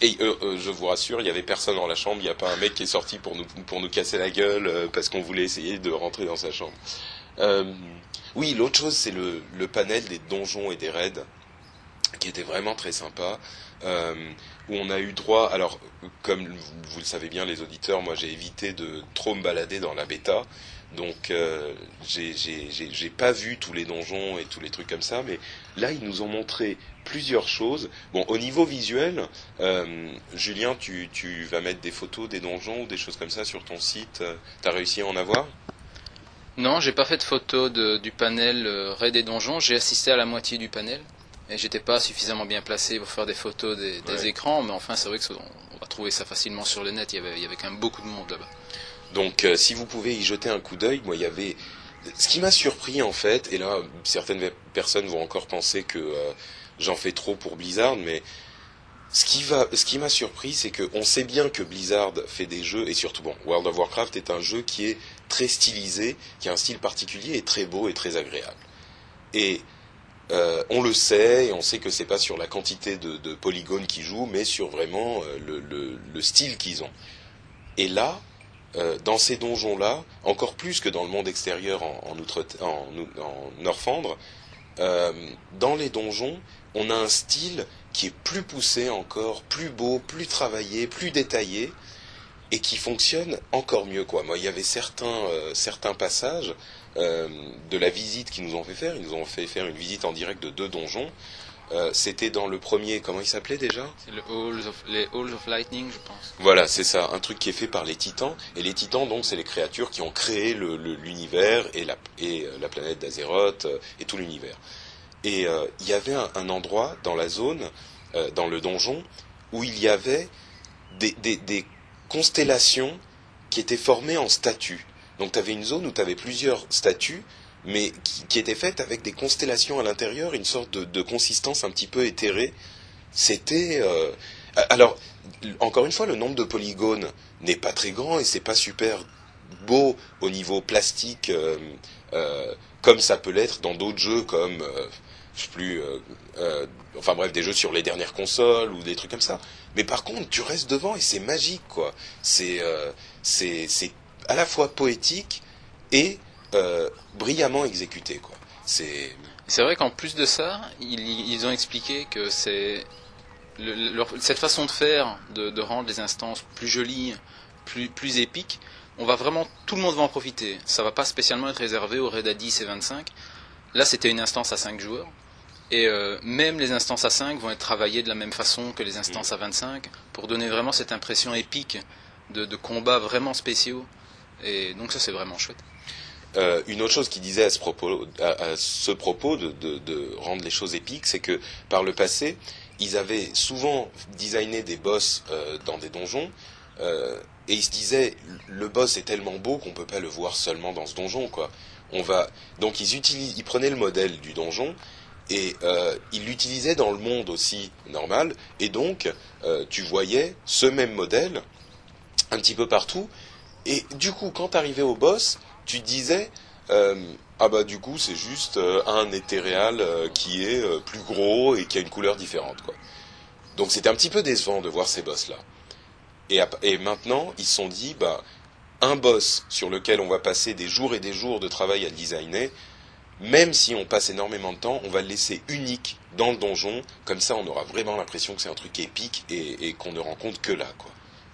Et euh, euh, je vous rassure, il y avait personne dans la chambre, il n'y a pas un mec qui est sorti pour nous pour nous casser la gueule euh, parce qu'on voulait essayer de rentrer dans sa chambre. Euh, oui, l'autre chose, c'est le, le panel des donjons et des raids, qui était vraiment très sympa, euh, où on a eu droit... Alors, comme vous le savez bien, les auditeurs, moi j'ai évité de trop me balader dans la bêta, donc euh, j'ai, j'ai, j'ai, j'ai pas vu tous les donjons et tous les trucs comme ça, mais là, ils nous ont montré... plusieurs choses. Bon, au niveau visuel, euh, Julien, tu, tu vas mettre des photos des donjons ou des choses comme ça sur ton site. T'as réussi à en avoir ? Non, j'ai pas fait de photos de, du panel euh, Raid des donjons. J'ai assisté à la moitié du panel et j'étais pas suffisamment bien placé pour faire des photos des, des ouais. écrans. Mais enfin, c'est vrai qu'on on va trouver ça facilement sur le net. Il y avait, il y avait quand même beaucoup de monde là-bas. Donc, euh, si vous pouvez y jeter un coup d'œil, moi, il y avait... Ce qui m'a surpris, en fait, et là, certaines personnes vont encore penser que... Euh, j'en fais trop pour Blizzard, mais ce qui va, ce qui m'a surpris, c'est que on sait bien que Blizzard fait des jeux, et surtout, bon, World of Warcraft est un jeu qui est très stylisé, qui a un style particulier, et très beau, et très agréable. Et euh, on le sait, et on sait que c'est pas sur la quantité de, de polygones qu'ils jouent, mais sur vraiment euh, le, le, le style qu'ils ont. Et là, euh, dans ces donjons-là, encore plus que dans le monde extérieur en, en, outre, en, en Norfendre, euh, dans les donjons, on a un style qui est plus poussé encore, plus beau, plus travaillé, plus détaillé, et qui fonctionne encore mieux, quoi. Moi, il y avait certains, euh, certains passages euh, de la visite qu'ils nous ont fait faire. Ils nous ont fait faire une visite en direct de deux donjons. Euh, c'était dans le premier, comment il s'appelait déjà ? C'est le Halls of, les Halls of Lightning, je pense. Voilà, c'est ça, un truc qui est fait par les Titans. Et les Titans, donc, c'est les créatures qui ont créé le, le, l'univers et la, et la planète d'Azeroth et tout l'univers. Et euh, il y avait un, un endroit dans la zone, euh, dans le donjon, où il y avait des, des, des constellations qui étaient formées en statues. Donc tu avais une zone où tu avais plusieurs statues, mais qui, qui étaient faites avec des constellations à l'intérieur, une sorte de, de consistance un petit peu éthérée. C'était... Euh... Alors, encore une fois, le nombre de polygones n'est pas très grand et c'est pas super beau au niveau plastique, euh, euh, comme ça peut l'être dans d'autres jeux comme... Euh, je sais plus... Euh, euh, enfin bref, des jeux sur les dernières consoles ou des trucs comme ça. Mais par contre, tu restes devant et c'est magique, quoi. C'est, euh, c'est, c'est à la fois poétique et euh, brillamment exécuté, quoi. C'est... c'est vrai qu'en plus de ça, ils, ils ont expliqué que c'est le, leur, cette façon de faire, de, de rendre les instances plus jolies, plus, plus épiques, on va vraiment, tout le monde va en profiter. Ça va pas spécialement être réservé aux raids à dix et vingt-cinq. Là, c'était une instance à cinq joueurs. Et euh, même les instances à cinq vont être travaillées de la même façon que les instances à vingt-cinq pour donner vraiment cette impression épique de, de combats vraiment spéciaux. Et donc ça, c'est vraiment chouette. Euh, une autre chose qu'il disait à ce propos, à, à ce propos de, de, de rendre les choses épiques, c'est que par le passé, ils avaient souvent designé des boss euh, dans des donjons euh, et ils se disaient le boss est tellement beau qu'on peut pas le voir seulement dans ce donjon, quoi. On va donc ils utilisent, ils prenaient le modèle du donjon. Et euh, il l'utilisait dans le monde aussi normal, et donc euh, tu voyais ce même modèle un petit peu partout. Et du coup, quand t'arrivais au boss, tu disais euh, ah bah du coup c'est juste euh, un éthéréal euh, qui est euh, plus gros et qui a une couleur différente, quoi. Donc c'était un petit peu décevant de voir ces boss là. Et, et maintenant ils se sont dit bah un boss sur lequel on va passer des jours et des jours de travail à designer. Même si on passe énormément de temps, on va le laisser unique dans le donjon. Comme ça, on aura vraiment l'impression que c'est un truc épique et, et qu'on ne rencontre que là, quoi.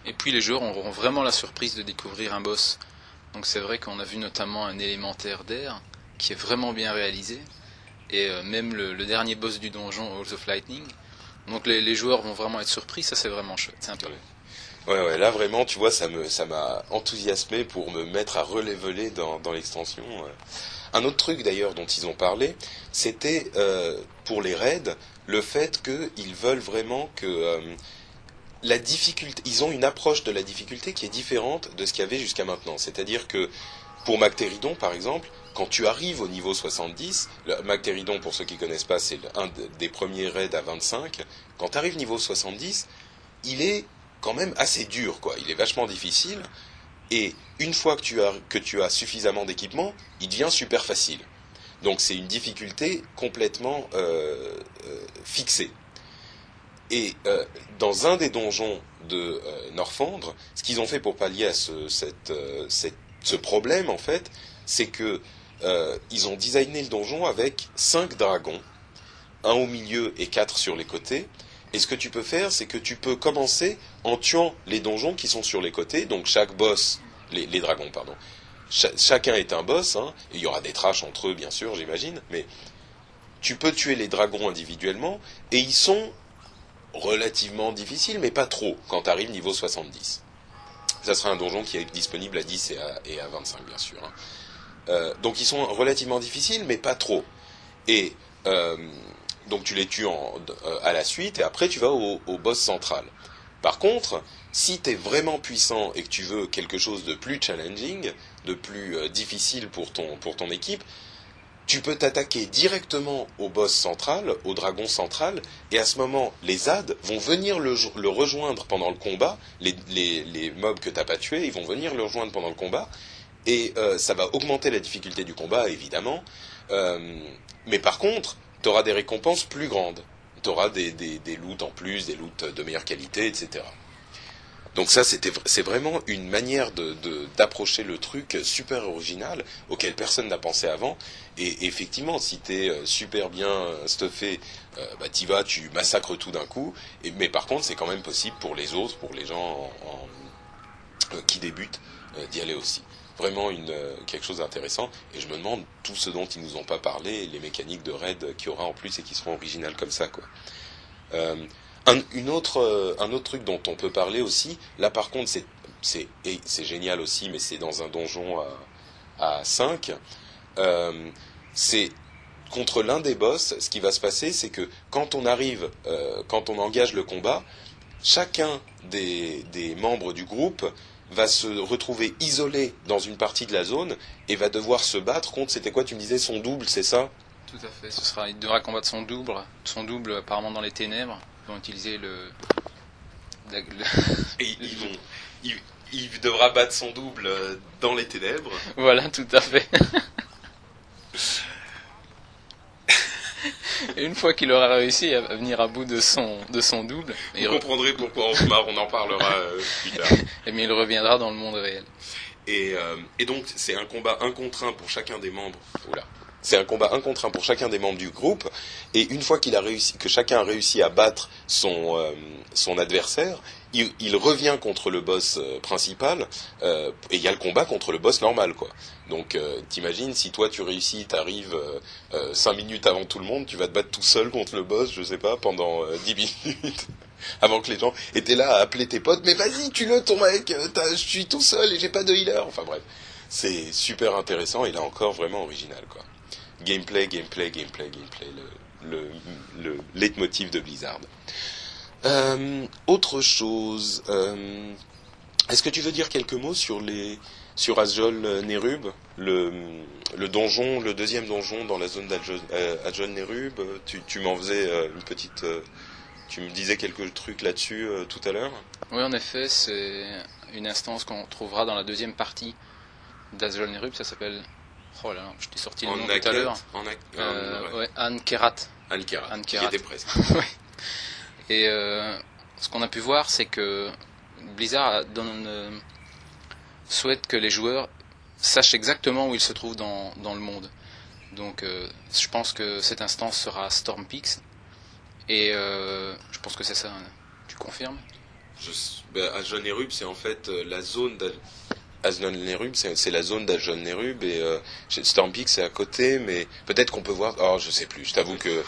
Et puis les joueurs auront vraiment la surprise de découvrir un boss. Donc c'est vrai qu'on a vu notamment un élémentaire d'air qui est vraiment bien réalisé. Et euh, même le, le dernier boss du donjon, Halls of Lightning. Donc les, les joueurs vont vraiment être surpris, ça c'est vraiment chouette, c'est intéressant. Ouais, ouais, là vraiment, tu vois, ça me, ça m'a enthousiasmé pour me mettre à releveler dans, dans l'extension. Ouais. Un autre truc d'ailleurs dont ils ont parlé, c'était euh, pour les raids, le fait qu'ils veulent vraiment que euh, la difficulté, ils ont une approche de la difficulté qui est différente de ce qu'il y avait jusqu'à maintenant. C'est-à-dire que pour Magtheridon par exemple, quand tu arrives au niveau soixante-dix, Magtheridon pour ceux qui ne connaissent pas, c'est un des premiers raids à vingt-cinq, quand tu arrives niveau soixante-dix, il est quand même assez dur, quoi. Il est vachement difficile. Et une fois que tu as, que tu as suffisamment d'équipement, il devient super facile. Donc c'est une difficulté complètement euh, euh, fixée. Et euh, dans un des donjons de euh, Norfendre, ce qu'ils ont fait pour pallier à ce, cette, euh, cette, ce problème, en fait, c'est que euh, ils ont designé le donjon avec cinq dragons, un au milieu et quatre sur les côtés. Et ce que tu peux faire, c'est que tu peux commencer en tuant les donjons qui sont sur les côtés. Donc chaque boss, les, les dragons, pardon. Cha- chacun est un boss. Hein. Il y aura des trashs entre eux, bien sûr, j'imagine. Mais tu peux tuer les dragons individuellement. Et ils sont relativement difficiles, mais pas trop, quand tu arrives niveau soixante-dix. Ça sera un donjon qui est disponible à dix et à, et à vingt-cinq, bien sûr. Hein. Euh, donc ils sont relativement difficiles, mais pas trop. Et... Euh, donc tu les tues en, euh, à la suite et après tu vas au, au boss central. Par contre, si t'es vraiment puissant et que tu veux quelque chose de plus challenging, de plus euh, difficile pour ton, pour ton équipe, tu peux t'attaquer directement au boss central, au dragon central, et à ce moment, les A D vont venir le, le rejoindre pendant le combat, les, les, les mobs que t'as pas tués, ils vont venir le rejoindre pendant le combat, et euh, ça va augmenter la difficulté du combat, évidemment. Euh, mais par contre, tu auras des récompenses plus grandes. Tu auras des, des, des loots en plus, des loots de meilleure qualité, et cetera. Donc ça, c'était, c'est vraiment une manière de, de, d'approcher le truc super original, auquel personne n'a pensé avant. Et effectivement, si t'es super bien stuffé, euh, bah t'y vas, tu massacres tout d'un coup. Et, mais par contre, c'est quand même possible pour les autres, pour les gens en, en, euh, qui débutent, euh, d'y aller aussi. Vraiment une, euh, quelque chose d'intéressant. Et je me demande tout ce dont ils nous ont pas parlé, les mécaniques de raid qu'il y aura en plus et qui seront originales comme ça, quoi. Euh, un, une autre, euh, un autre truc dont on peut parler aussi, là par contre c'est, c'est, et c'est génial aussi, mais c'est dans un donjon à, à cinq, euh, c'est contre l'un des boss. Ce qui va se passer, c'est que quand on arrive, euh, quand on engage le combat, chacun des, des membres du groupe va se retrouver isolé dans une partie de la zone et va devoir se battre contre, c'était quoi tu me disais, son double, c'est ça ? Tout à fait, ce sera, il devra combattre son double, son double apparemment dans les ténèbres. Ils vont utiliser le... le... Et ils vont... Il, il devra battre son double dans les ténèbres. Voilà, tout à fait. Et une fois qu'il aura réussi à venir à bout de son, de son double... Vous comprendrez re... pourquoi on se marre, on en parlera plus tard. Et mais il reviendra dans le monde réel. Et, euh, et donc, c'est un combat un contre un pour chacun des membres. Oula. C'est un combat un contre un pour chacun des membres du groupe, et une fois qu'il a réussi, que chacun a réussi à battre son, euh, son adversaire, il, il revient contre le boss euh, principal, euh, et il y a le combat contre le boss normal, quoi. Donc, euh, t'imagines, si toi tu réussis, t'arrives euh, cinq minutes avant tout le monde, tu vas te battre tout seul contre le boss, je sais pas, pendant euh, dix minutes, avant que les gens étaient là à appeler tes potes, mais vas-y, tue-le ton mec, je suis tout seul et j'ai pas de healer, enfin bref. C'est super intéressant, et là encore vraiment original, quoi. Gameplay, gameplay, gameplay, gameplay, le, le, le, le leitmotiv de Blizzard. Euh, autre chose, euh, est-ce que tu veux dire quelques mots sur les, sur Azjol-Nerub, le, le donjon, le deuxième donjon dans la zone d'Azjol-Nerub? Tu, tu m'en faisais une petite, tu me disais quelques trucs là-dessus tout à l'heure. Oui, en effet, c'est une instance qu'on trouvera dans la deuxième partie d'Azjol-Nerub, ça s'appelle... Oh là là, je t'ai sorti le nom tout à l'heure. En Ahn'kahet. Euh, ouais. ouais, Ahn'kahet. Ahn'kahet. Ahn'kahet. Qui était presque. Ouais. Et euh, ce qu'on a pu voir, c'est que Blizzard donne, euh, souhaite que les joueurs sachent exactement où ils se trouvent dans, dans le monde. Donc, euh, je pense que cette instance sera Storm Peaks. Et euh, je pense que c'est ça. Tu confirmes ? Je, bah, Azjol-Nerub, c'est en fait euh, la zone d'Al... Azjol-Nerub, c'est, c'est la zone d'Azjol-Nerub, et euh, Storm Peaks c'est à côté, mais peut-être qu'on peut voir. Oh, je sais plus. Je t'avoue que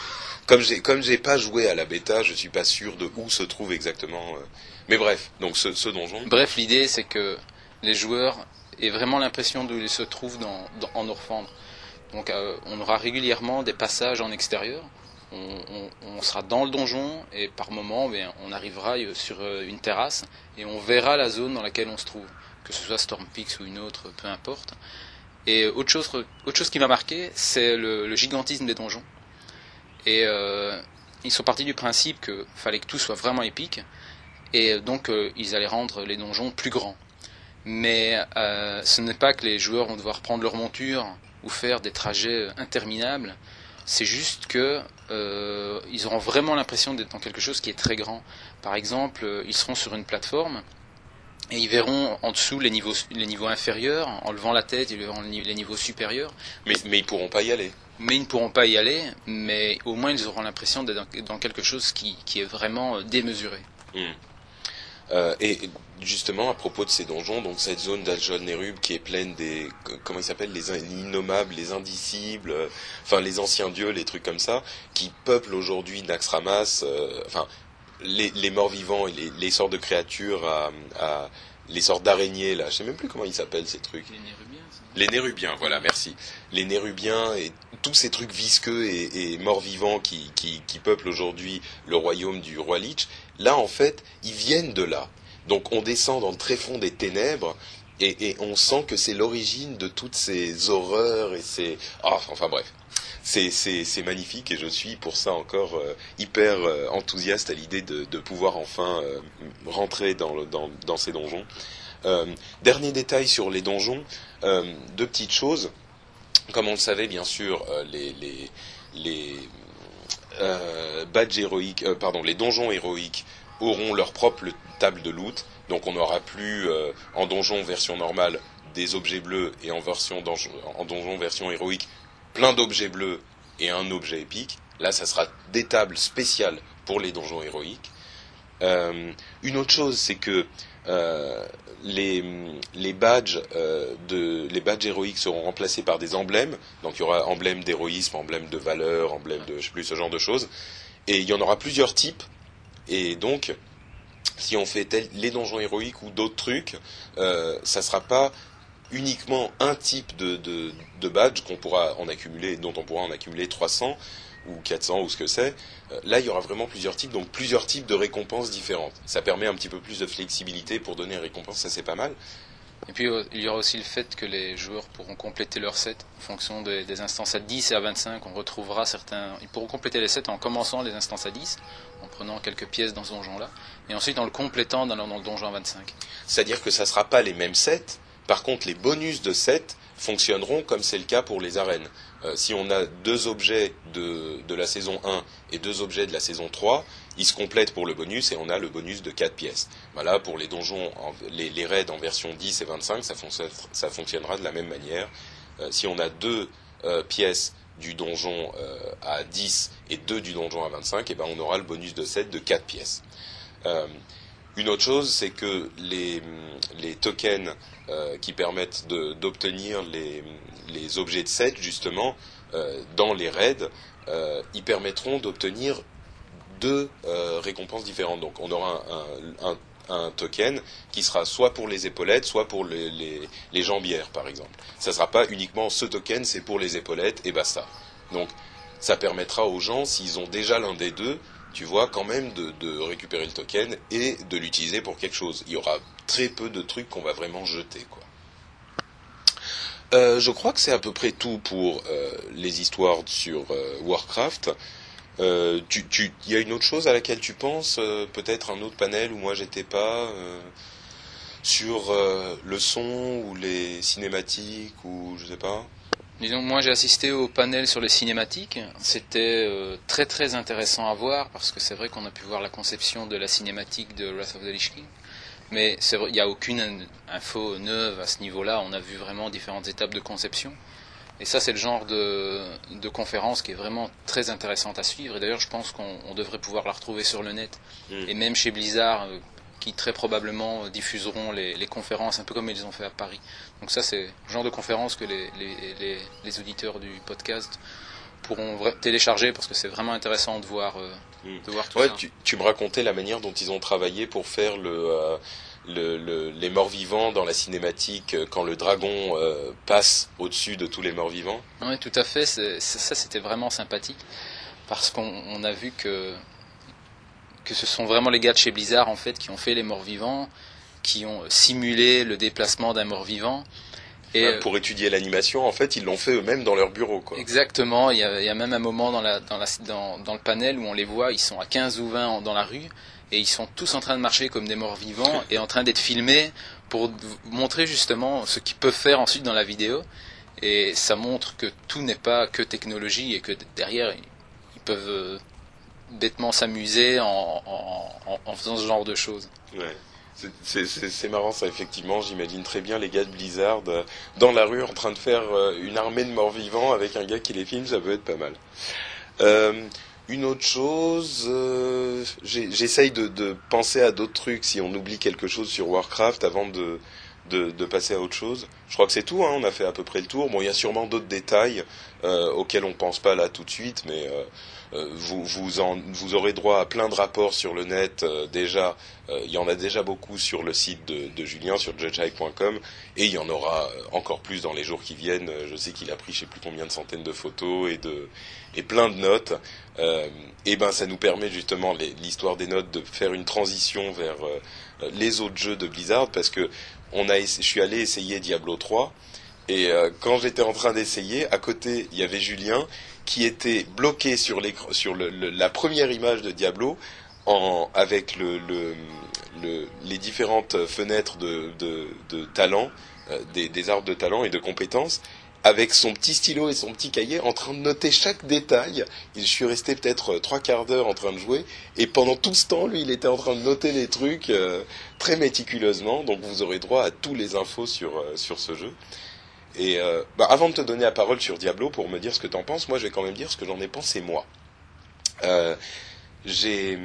comme j'ai comme j'ai pas joué à la bêta, je suis pas sûr de où se trouve exactement. Euh, mais bref, donc ce, ce donjon. Bref, l'idée c'est que les joueurs aient vraiment l'impression d'où ils se trouvent dans, dans en Norfendre. Donc euh, on aura régulièrement des passages en extérieur. On, on, on sera dans le donjon et par moment, bien, on arrivera sur une terrasse et on verra la zone dans laquelle on se trouve. Que ce soit Storm Peaks ou une autre, peu importe. Et autre chose, autre chose qui m'a marqué, c'est le, le gigantisme des donjons. Et euh, ils sont partis du principe qu'il fallait que tout soit vraiment épique, et donc euh, ils allaient rendre les donjons plus grands. Mais euh, ce n'est pas que les joueurs vont devoir prendre leur monture ou faire des trajets interminables, c'est juste que euh, ils auront vraiment l'impression d'être dans quelque chose qui est très grand. Par exemple, ils seront sur une plateforme, et ils verront en dessous les niveaux, les niveaux inférieurs, en levant la tête, ils verront les niveaux supérieurs. Mais, mais ils ne pourront pas y aller. Mais ils ne pourront pas y aller, mais au moins ils auront l'impression d'être dans quelque chose qui, qui est vraiment démesuré. Mmh. Euh, et justement, à propos de ces donjons, donc cette zone d'Azjol-Nerub qui est pleine des... Comment ils s'appellent ? Les innommables, les indicibles, euh, enfin les anciens dieux, les trucs comme ça, qui peuplent aujourd'hui Naxramas, euh, enfin... Les, les morts-vivants et les, les sortes de créatures, à, à, les sortes d'araignées, là, je sais même plus comment ils s'appellent ces trucs. Les Nérubiens, ça. Les Nérubiens, voilà, merci. Les Nérubiens et tous ces trucs visqueux et, et morts-vivants qui, qui, qui peuplent aujourd'hui le royaume du roi Lich, là, en fait, ils viennent de là. Donc, on descend dans le tréfonds des ténèbres et, et on sent que c'est l'origine de toutes ces horreurs et ces... Oh, enfin, bref. C'est, c'est, c'est magnifique et je suis pour ça encore euh, hyper euh, enthousiaste à l'idée de, de pouvoir enfin euh, rentrer dans, le, dans, dans ces donjons. Euh, dernier détail sur les donjons, euh, deux petites choses. Comme on le savait, bien sûr, euh, les, les, les euh, badges héroïques, euh, pardon, les donjons héroïques auront leur propre table de loot. Donc on n'aura plus euh, en donjon version normale des objets bleus et en, version donjon, en donjon version héroïque plein d'objets bleus et un objet épique. Là, ça sera des tables spéciales pour les donjons héroïques. Euh, une autre chose, c'est que euh, les, les, badges, euh, de, les badges héroïques seront remplacés par des emblèmes. Donc il y aura emblème d'héroïsme, emblème de valeur, emblème de je sais plus, ce genre de choses. Et il y en aura plusieurs types. Et donc, si on fait tel, les donjons héroïques ou d'autres trucs, euh, ça sera pas uniquement un type de, de, de badge qu'on pourra en accumuler, dont on pourra en accumuler trois cents ou quatre cents ou ce que c'est. Euh, là, il y aura vraiment plusieurs types, donc plusieurs types de récompenses différentes. Ça permet un petit peu plus de flexibilité pour donner une récompense, ça c'est pas mal. Et puis il y aura aussi le fait que les joueurs pourront compléter leur set en fonction des, des instances à dix et à vingt-cinq. On retrouvera certains. Ils pourront compléter les sets en commençant les instances à dix, en prenant quelques pièces dans ce donjon-là, et ensuite en le complétant dans, dans le donjon à vingt-cinq. C'est-à-dire que ça ne sera pas les mêmes sets. Par contre, les bonus de sets fonctionneront comme c'est le cas pour les arènes. Euh, si on a deux objets de, de la saison un et deux objets de la saison trois, ils se complètent pour le bonus et on a le bonus de quatre pièces. Ben là, pour les donjons, en, les, les raids en version dix et vingt-cinq, ça, fonc- ça fonctionnera de la même manière. Euh, si on a deux euh, pièces du donjon euh, à dix et deux du donjon à vingt-cinq, et ben on aura le bonus de sept de quatre pièces. Euh, Une autre chose, c'est que les, les tokens euh, qui permettent de, d'obtenir les, les objets de set, justement, euh, dans les raids, euh, ils permettront d'obtenir deux euh, récompenses différentes. Donc on aura un, un, un, un token qui sera soit pour les épaulettes, soit pour les, les, les jambières, par exemple. Ça ne sera pas uniquement ce token, c'est pour les épaulettes, et basta. Donc ça permettra aux gens, s'ils ont déjà l'un des deux, tu vois, quand même de, de récupérer le token et de l'utiliser pour quelque chose. Il y aura très peu de trucs qu'on va vraiment jeter, quoi. Euh, je crois que c'est à peu près tout pour euh, les histoires sur euh, Warcraft. Euh, tu, tu, y a une autre chose à laquelle tu penses, euh, peut-être un autre panel où moi j'étais pas, euh, sur euh, le son ou les cinématiques ou je sais pas. Disons, moi j'ai assisté au panel sur les cinématiques. C'était euh, très très intéressant à voir parce que c'est vrai qu'on a pu voir la conception de la cinématique de Wrath of the Lich King, mais c'est vrai, il n'y a aucune info neuve à ce niveau-là. On a vu vraiment différentes étapes de conception et ça c'est le genre de, de conférence qui est vraiment très intéressante à suivre. Et d'ailleurs je pense qu'on on devrait pouvoir la retrouver sur le net mmh. et même chez Blizzard euh, qui très probablement diffuseront les, les conférences un peu comme ils ont fait à Paris. Donc ça c'est le genre de conférence que les, les, les, les auditeurs du podcast pourront vra- télécharger parce que c'est vraiment intéressant de voir, euh, mmh. de voir tout ouais, ça. Tu, tu me racontais la manière dont ils ont travaillé pour faire le, euh, le, le, les morts-vivants dans la cinématique quand le dragon euh, passe au-dessus de tous les morts-vivants. Oui tout à fait, c'est, ça, ça c'était vraiment sympathique parce qu'on on a vu que que ce sont vraiment les gars de chez Blizzard en fait qui ont fait les morts-vivants, qui ont simulé le déplacement d'un mort-vivant. Et ouais, pour étudier l'animation, en fait, ils l'ont fait eux-mêmes dans leur bureau, quoi. Exactement. Il y a, il y a même un moment dans, la, dans, la, dans, dans le panel où on les voit, ils sont à quinze ou vingt dans la rue et ils sont tous en train de marcher comme des morts-vivants et en train d'être filmés pour montrer justement ce qu'ils peuvent faire ensuite dans la vidéo. Et ça montre que tout n'est pas que technologie et que derrière, ils peuvent bêtement s'amuser en, en, en, en faisant ce genre de choses. Ouais. C'est, c'est, c'est, c'est marrant ça, effectivement. J'imagine très bien les gars de Blizzard euh, dans la rue en train de faire euh, une armée de morts-vivants avec un gars qui les filme, ça peut être pas mal. Euh, une autre chose, euh, j'ai, j'essaye de, de penser à d'autres trucs si on oublie quelque chose sur Warcraft avant de, de, de passer à autre chose. Je crois que c'est tout, hein, on a fait à peu près le tour. Bon, il y a sûrement d'autres détails euh, auxquels on pense pas là tout de suite, mais... Euh, Vous, vous, en, vous aurez droit à plein de rapports sur le net euh, déjà, euh, il y en a déjà beaucoup sur le site de, de Julien, sur judge high point com, et il y en aura encore plus dans les jours qui viennent. Je sais qu'il a pris je sais plus combien de centaines de photos et, de, et plein de notes, euh, et ben ça nous permet justement les, l'histoire des notes de faire une transition vers euh, les autres jeux de Blizzard, parce que on a, je suis allé essayer Diablo trois, et euh, quand j'étais en train d'essayer, à côté il y avait Julien qui était bloqué sur, l'écran, sur le, le, la première image de Diablo en, avec le, le, le, les différentes fenêtres de, de, de talent, euh, des, des arbres de talent et de compétences, avec son petit stylo et son petit cahier en train de noter chaque détail. Je suis resté peut-être trois quarts d'heure en train de jouer et pendant tout ce temps, lui, il était en train de noter les trucs euh, très méticuleusement. Donc vous aurez droit à toutes les infos sur, euh, sur ce jeu. Et euh, bah, avant de te donner la parole sur Diablo pour me dire ce que t'en penses, moi je vais quand même dire ce que j'en ai pensé moi. Euh, j'ai...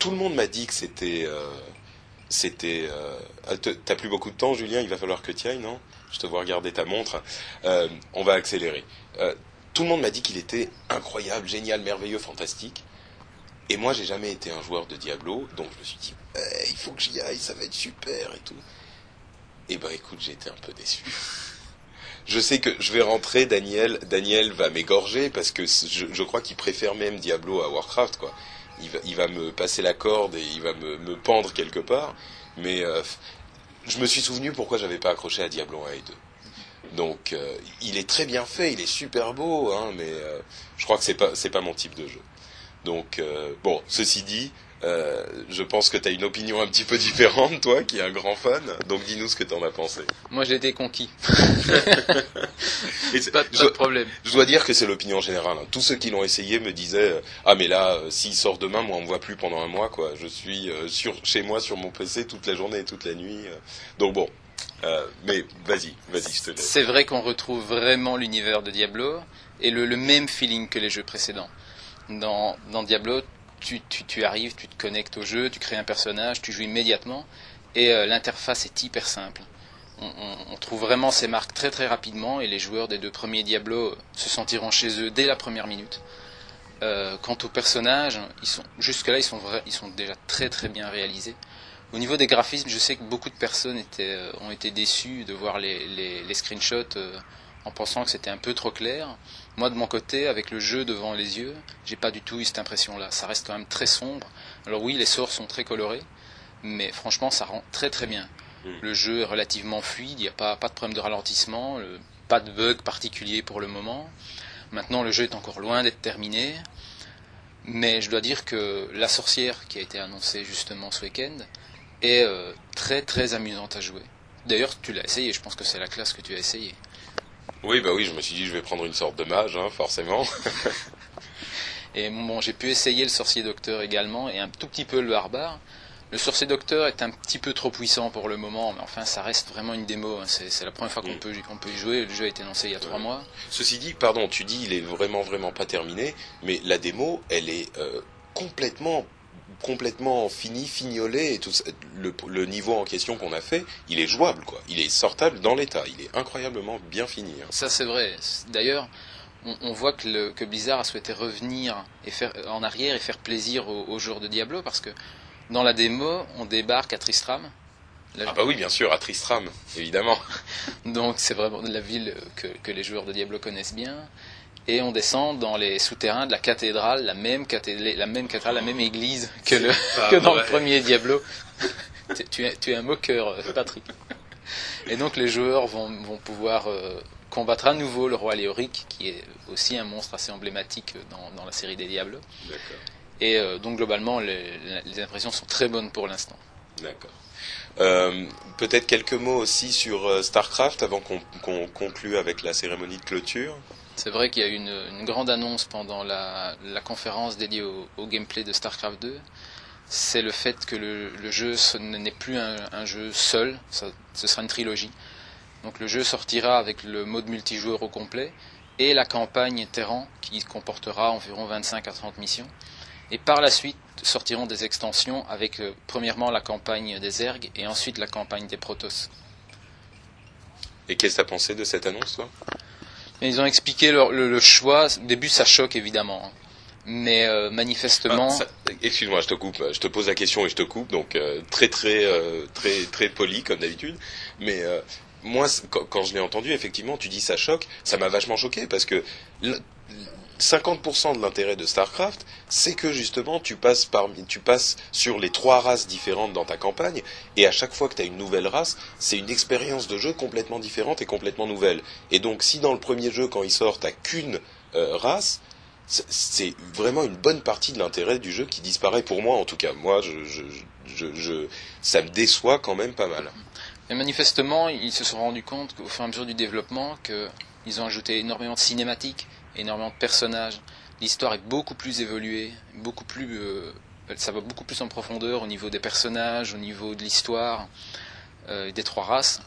Tout le monde m'a dit que c'était... Euh... C'était... Euh, t'as plus beaucoup de temps, Julien, il va falloir que t'y ailles, non ? Je te vois regarder ta montre. Euh, on va accélérer. Euh, tout le monde m'a dit qu'il était incroyable, génial, merveilleux, fantastique. Et moi, j'ai jamais été un joueur de Diablo, donc je me suis dit, eh, il faut que j'y aille, ça va être super et tout. Et ben écoute, j'ai été un peu déçu. Je sais que je vais rentrer, Daniel, Daniel va m'égorger, parce que je, je crois qu'il préfère même Diablo à Warcraft, quoi. Il va, il va me passer la corde et il va me, me pendre quelque part. Mais euh, je me suis souvenu pourquoi j'avais pas accroché à Diablo un et deux. Donc euh, il est très bien fait, il est super beau, hein, mais euh, je crois que c'est pas, c'est pas mon type de jeu. Donc euh, bon, ceci dit, euh, je pense que t'as une opinion un petit peu différente, toi, qui est un grand fan. Donc dis-nous ce que t'en as pensé. Moi, j'ai été conquis. Et c'est pas, pas de problème. Je dois dire que c'est l'opinion générale. Tous ceux qui l'ont essayé me disaient « Ah, mais là, euh, s'il sort demain, moi, on me voit plus pendant un mois, quoi. Je suis euh, sur, chez moi, sur mon P C, toute la journée et toute la nuit. » Donc bon, euh, mais vas-y, vas-y, je te laisse. C'est vrai qu'on retrouve vraiment l'univers de Diablo et le, le même feeling que les jeux précédents. Dans, dans Diablo, tu, tu, tu arrives, tu te connectes au jeu, tu crées un personnage, tu joues immédiatement et euh, l'interface est hyper simple. On, on, on trouve vraiment ces marques très très rapidement et les joueurs des deux premiers Diablo se sentiront chez eux dès la première minute. Euh, quant aux personnages, ils sont, jusque-là ils sont, vra- ils sont déjà très très bien réalisés. Au niveau des graphismes, je sais que beaucoup de personnes étaient, euh, ont été déçues de voir les, les, les screenshots euh, en pensant que c'était un peu trop clair. Moi de mon côté, avec le jeu devant les yeux, j'ai pas du tout eu cette impression-là. Ça reste quand même très sombre. Alors oui, les sorts sont très colorés, mais franchement ça rend très très bien. Le jeu est relativement fluide, il n'y a pas, pas de problème de ralentissement, le, pas de bug particulier pour le moment. Maintenant, le jeu est encore loin d'être terminé, mais je dois dire que la sorcière qui a été annoncée justement ce week-end est euh, très très amusante à jouer. D'ailleurs, tu l'as essayé, je pense que c'est la classe que tu as essayée. Oui, bah oui, je me suis dit je vais prendre une sorte de mage, hein, forcément. Et bon, j'ai pu essayer le sorcier docteur également et un tout petit peu le barbare. Le sorcier docteur est un petit peu trop puissant pour le moment, mais enfin ça reste vraiment une démo, hein. c'est, c'est la première fois qu'on mmh. peut, on peut y jouer, le jeu a été lancé il y a trois mois. Ceci dit, pardon, tu dis il est vraiment vraiment pas terminé, mais la démo elle est euh, complètement, complètement finie, fignolée, et tout ça. Le, le niveau en question qu'on a fait, il est jouable quoi, il est sortable dans l'état, il est incroyablement bien fini. Hein. Ça c'est vrai, d'ailleurs... On voit que, le, que Blizzard a souhaité revenir et faire, en arrière et faire plaisir aux, aux joueurs de Diablo parce que dans la démo, on débarque à Tristram. La... Ah bah oui, bien sûr, à Tristram, évidemment. Donc c'est vraiment la ville que, que les joueurs de Diablo connaissent bien. Et on descend dans les souterrains de la cathédrale, la même cathédrale, la même, cathédrale, la même église que, le, que dans vrai. le premier Diablo. tu, tu, es, tu es un moqueur, Patrick. Et donc les joueurs vont, vont pouvoir... Euh, combattra à nouveau le roi Léoric, qui est aussi un monstre assez emblématique dans, dans la série des Diablo. D'accord. Et euh, donc globalement, les, les impressions sont très bonnes pour l'instant. D'accord. Euh, peut-être quelques mots aussi sur StarCraft avant qu'on, qu'on conclue avec la cérémonie de clôture. C'est vrai qu'il y a eu une, une grande annonce pendant la, la conférence dédiée au, au gameplay de StarCraft deux. C'est le fait que le, le jeu ce n'est plus un, un jeu seul, ça, ce sera une trilogie. Donc le jeu sortira avec le mode multijoueur au complet et la campagne Terran qui comportera environ vingt-cinq à trente missions. Et par la suite sortiront des extensions avec euh, premièrement la campagne des Zerg et ensuite la campagne des Protoss. Et qu'est-ce que tu as pensé de cette annonce toi ? Mais ils ont expliqué leur, le, le choix. Au début ça choque évidemment. Hein. Mais euh, manifestement... Ah, ça... Excuse-moi, je te coupe. Je te pose la question et je te coupe. Donc euh, très très, euh, très très poli comme d'habitude. Mais... Euh... Moi, quand je l'ai entendu, effectivement, tu dis ça choque, ça m'a vachement choqué parce que cinquante pour cent de l'intérêt de StarCraft, c'est que justement tu passes, parmi, tu passes sur les trois races différentes dans ta campagne et à chaque fois que tu as une nouvelle race, c'est une expérience de jeu complètement différente et complètement nouvelle. Et donc, si dans le premier jeu, quand il sort, tu n'as qu'une euh, race... c'est vraiment une bonne partie de l'intérêt du jeu qui disparaît pour moi en tout cas. Moi, je, je, je, je, ça me déçoit quand même pas mal. Et manifestement, ils se sont rendus compte qu'au fur et à mesure du développement que Ils ont ajouté énormément de cinématiques, énormément de personnages. L'histoire est beaucoup plus évoluée, beaucoup plus, euh, ça va beaucoup plus en profondeur au niveau des personnages, au niveau de l'histoire, euh, des trois races,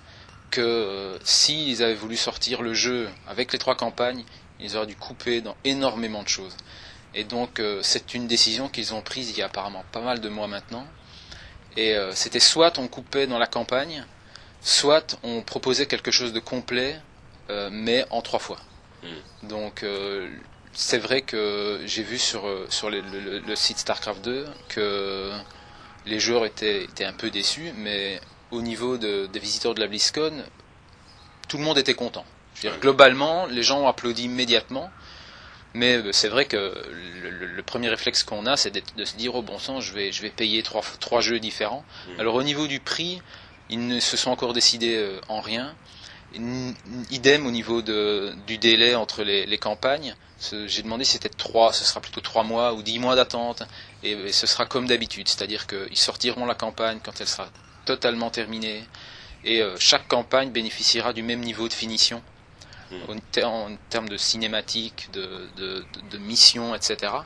que euh, s'ils avaient voulu sortir le jeu avec les trois campagnes, ils auraient dû couper dans énormément de choses. Et donc euh, c'est une décision qu'ils ont prise il y a apparemment pas mal de mois maintenant. Et euh, c'était soit on coupait dans la campagne, soit on proposait quelque chose de complet, euh, mais en trois fois. Mmh. Donc euh, c'est vrai que j'ai vu sur, sur le, le, le site StarCraft deux que les joueurs étaient, étaient un peu déçus, mais au niveau de, des visiteurs de la BlizzCon, tout le monde était content. Je veux dire, globalement, les gens ont applaudi immédiatement, mais c'est vrai que le, le, le premier réflexe qu'on a, c'est de, de se dire, oh bon sang, je vais, je vais payer trois, trois jeux différents. Mmh. Alors au niveau du prix, ils ne se sont encore décidés en rien. Idem au niveau de, du délai entre les, les campagnes. J'ai demandé si c'était trois, ce sera plutôt trois mois ou dix mois d'attente, et, et ce sera comme d'habitude, c'est-à-dire qu'ils sortiront la campagne quand elle sera totalement terminée, et euh, chaque campagne bénéficiera du même niveau de finition, mmh. en, en termes de cinématiques, de, de, de, de missions, et cetera.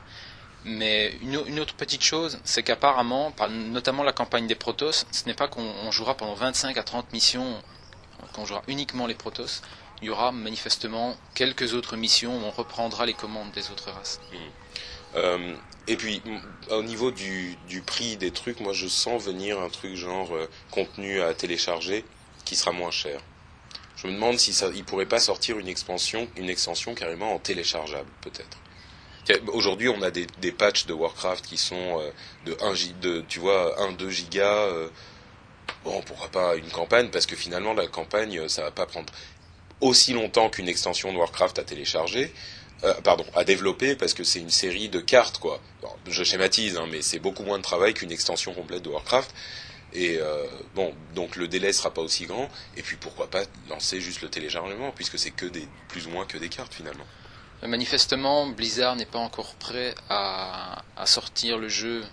Mais une, une autre petite chose, c'est qu'apparemment, par, notamment la campagne des Protoss, ce n'est pas qu'on jouera pendant vingt-cinq à trente missions, qu'on jouera uniquement les Protoss. Il y aura manifestement quelques autres missions où on reprendra les commandes des autres races. Mmh. Euh, et puis, au niveau du, du prix des trucs, moi je sens venir un truc genre euh, contenu à télécharger qui sera moins cher. Je me demande si ça, il pourrait pas sortir une expansion, une extension carrément en téléchargeable, peut-être. Aujourd'hui, on a des, des patchs de Warcraft qui sont euh, de un, de, tu vois, un deux gigas. Euh, bon, pourquoi pas une campagne, parce que finalement, la campagne, ça va pas prendre aussi longtemps qu'une extension de Warcraft à télécharger, euh, pardon, à développer, parce que c'est une série de cartes, quoi. Bon, je schématise, hein, mais c'est beaucoup moins de travail qu'une extension complète de Warcraft, et euh, bon, donc le délai sera pas aussi grand, et puis pourquoi pas lancer juste le téléchargement, puisque c'est que des, plus ou moins que des cartes, finalement. Manifestement, Blizzard n'est pas encore prêt à, à sortir le jeu,